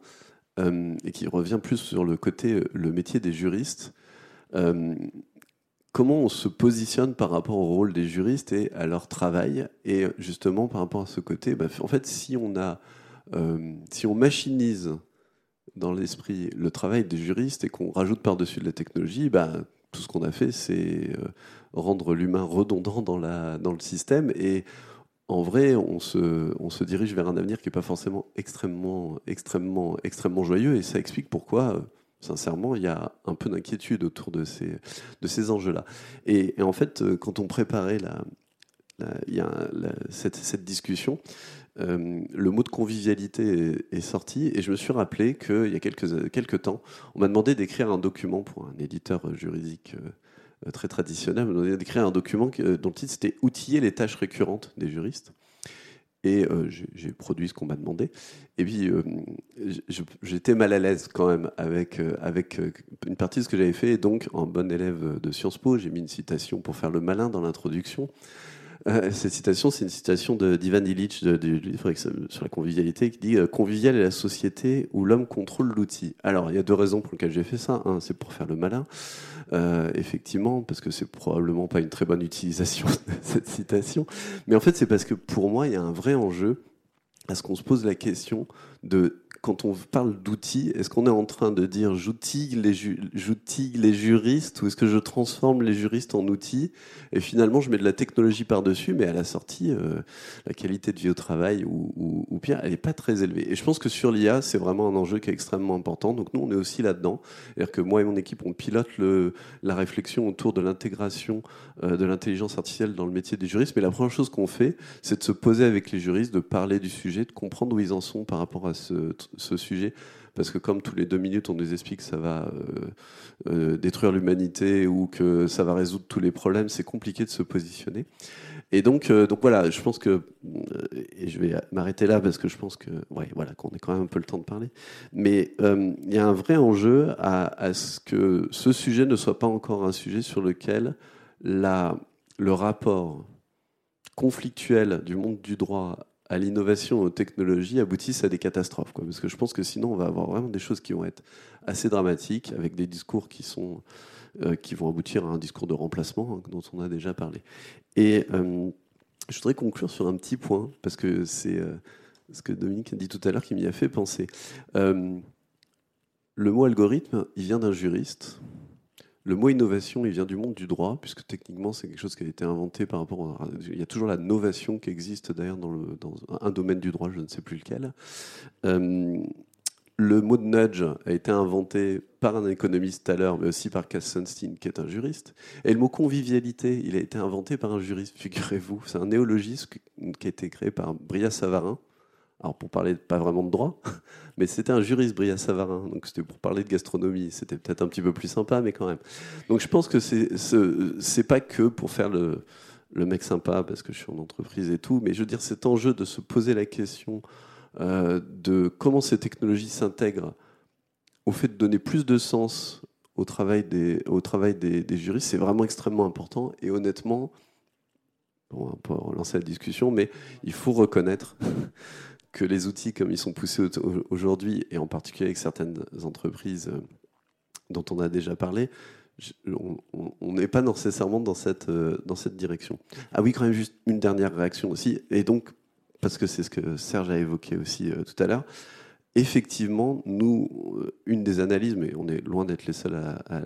et qui revient plus sur le côté, le métier des juristes. Comment on se positionne par rapport au rôle des juristes et à leur travail, et justement par rapport à ce côté, bah, en fait, si on machinise dans l'esprit le travail des juristes et qu'on rajoute par-dessus de la technologie, bah, tout ce qu'on a fait, c'est rendre l'humain redondant dans le système. Et en vrai, on se dirige vers un avenir qui n'est pas forcément extrêmement joyeux. Et ça explique pourquoi, sincèrement, il y a un peu d'inquiétude autour de ces enjeux-là. Et en fait, quand on préparait cette discussion, le mot de convivialité est sorti, et je me suis rappelé qu'il y a quelques temps, on m'a demandé d'écrire un document pour un éditeur juridique très traditionnel, on m'a demandé d'écrire un document dont le titre c'était « Outiller les tâches récurrentes des juristes ». Et j'ai produit ce qu'on m'a demandé. Et puis, j'étais mal à l'aise quand même avec une partie de ce que j'avais fait. Et donc, en bon élève de Sciences Po, j'ai mis une citation pour faire le malin dans l'introduction. Cette citation, c'est une citation d'Ivan Illich, du livre sur la convivialité, qui dit « Convivial est la société où l'homme contrôle l'outil ». Alors, il y a deux raisons pour lesquelles j'ai fait ça. Un, c'est pour faire le malin, effectivement, parce que c'est probablement pas une très bonne utilisation de cette citation. Mais en fait, c'est parce que pour moi, il y a un vrai enjeu à ce qu'on se pose la question de, quand on parle d'outils, est-ce qu'on est en train de dire « j'outille les juristes » ou est-ce que je transforme les juristes en outils et finalement je mets de la technologie par-dessus, mais à la sortie, la qualité de vie au travail ou pire, elle n'est pas très élevée. Et je pense que sur l'IA, c'est vraiment un enjeu qui est extrêmement important. Donc nous, on est aussi là-dedans. C'est-à-dire que moi et mon équipe, on pilote la réflexion autour de l'intégration de l'intelligence artificielle dans le métier des juristes. Mais la première chose qu'on fait, c'est de se poser avec les juristes, de parler du sujet, de comprendre où ils en sont par rapport à ce sujet, parce que comme tous les 2 minutes on nous explique que ça va détruire l'humanité ou que ça va résoudre tous les problèmes, c'est compliqué de se positionner. Et donc voilà, je pense que, et je vais m'arrêter là parce que je pense que qu'on a quand même un peu le temps de parler, mais il y a un vrai enjeu à ce que ce sujet ne soit pas encore un sujet sur lequel le rapport conflictuel du monde du droit à l'innovation, aux technologies, aboutissent à des catastrophes, quoi. Parce que je pense que sinon, on va avoir vraiment des choses qui vont être assez dramatiques, avec des discours qui vont aboutir à un discours de remplacement, hein, dont on a déjà parlé. Et je voudrais conclure sur un petit point, parce que c'est ce que Dominique a dit tout à l'heure qui m'y a fait penser. Le mot algorithme, il vient d'un juriste. Le mot innovation, il vient du monde du droit, puisque techniquement, c'est quelque chose qui a été inventé par rapport à... Il y a toujours la novation qui existe, d'ailleurs, dans un domaine du droit, je ne sais plus lequel. Le mot de nudge a été inventé par un économiste Thaler, mais aussi par Cass Sunstein, qui est un juriste. Et le mot convivialité, il a été inventé par un juriste, figurez-vous. C'est un néologisme qui a été créé par Brillat Savarin. Alors, pour parler pas vraiment de droit, mais c'était un juriste, Brillat Savarin, donc c'était pour parler de gastronomie, c'était peut-être un petit peu plus sympa, mais quand même. Donc je pense que c'est pas que pour faire le mec sympa, parce que je suis en entreprise et tout, mais je veux dire, cet enjeu de se poser la question de comment ces technologies s'intègrent au fait de donner plus de sens au travail des juristes, c'est vraiment extrêmement important, et honnêtement, bon, on peut relancer la discussion, mais il faut reconnaître que les outils, comme ils sont poussés aujourd'hui, et en particulier avec certaines entreprises dont on a déjà parlé, on n'est pas nécessairement dans cette direction. Ah oui, quand même, juste une dernière réaction aussi, et donc, parce que c'est ce que Serge a évoqué aussi tout à l'heure, effectivement, nous, une des analyses, mais on est loin d'être les seuls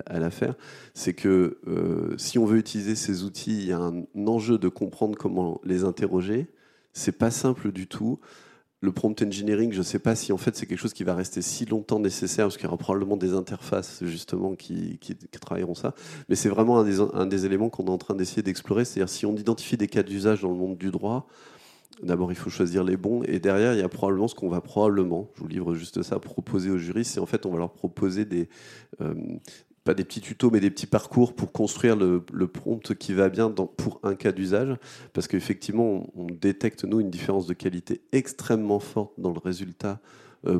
à la faire, c'est que si on veut utiliser ces outils, il y a un enjeu de comprendre comment les interroger, c'est pas simple du tout. Le prompt engineering, je ne sais pas si en fait c'est quelque chose qui va rester si longtemps nécessaire, parce qu'il y aura probablement des interfaces justement qui travailleront ça, mais c'est vraiment un des éléments qu'on est en train d'essayer d'explorer, c'est-à-dire si on identifie des cas d'usage dans le monde du droit, d'abord il faut choisir les bons, et derrière il y a probablement ce qu'on va je vous livre juste ça, proposer aux juristes, c'est en fait on va leur proposer des... pas des petits tutos, mais des petits parcours pour construire le prompt qui va bien pour un cas d'usage, parce qu'effectivement, on détecte, nous, une différence de qualité extrêmement forte dans le résultat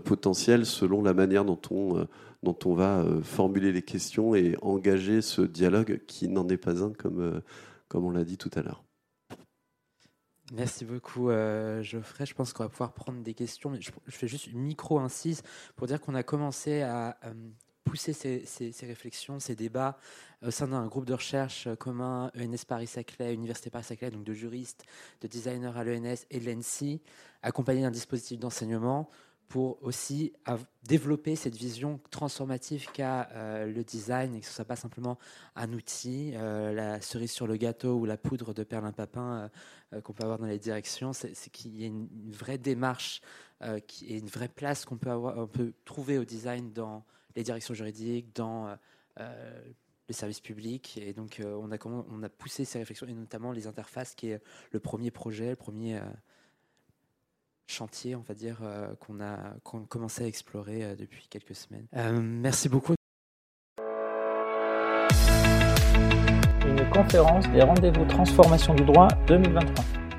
potentiel selon la manière dont on va formuler les questions et engager ce dialogue qui n'en est pas un, comme on l'a dit tout à l'heure. Merci beaucoup Geoffrey, je pense qu'on va pouvoir prendre des questions, mais je fais juste une micro-incise pour dire qu'on a commencé à pousser ces réflexions, ces débats au sein d'un groupe de recherche commun ENS Paris-Saclay, Université Paris-Saclay, donc de juristes, de designers à l'ENS et de l'ENSCI, accompagnés d'un dispositif d'enseignement pour aussi développer cette vision transformative qu'a le design, et que ce ne soit pas simplement un outil, la cerise sur le gâteau ou la poudre de perlimpapin qu'on peut avoir dans les directions, c'est qu'il y ait une vraie démarche et une vraie place qu'on peut avoir, on peut trouver au design dans les directions juridiques, dans les services publics. Et donc, on a poussé ces réflexions, et notamment les interfaces, qui est le premier projet, le premier... chantier, on va dire, qu'on commençait à explorer depuis quelques semaines. Merci beaucoup. Une conférence des rendez-vous transformation du droit 2023.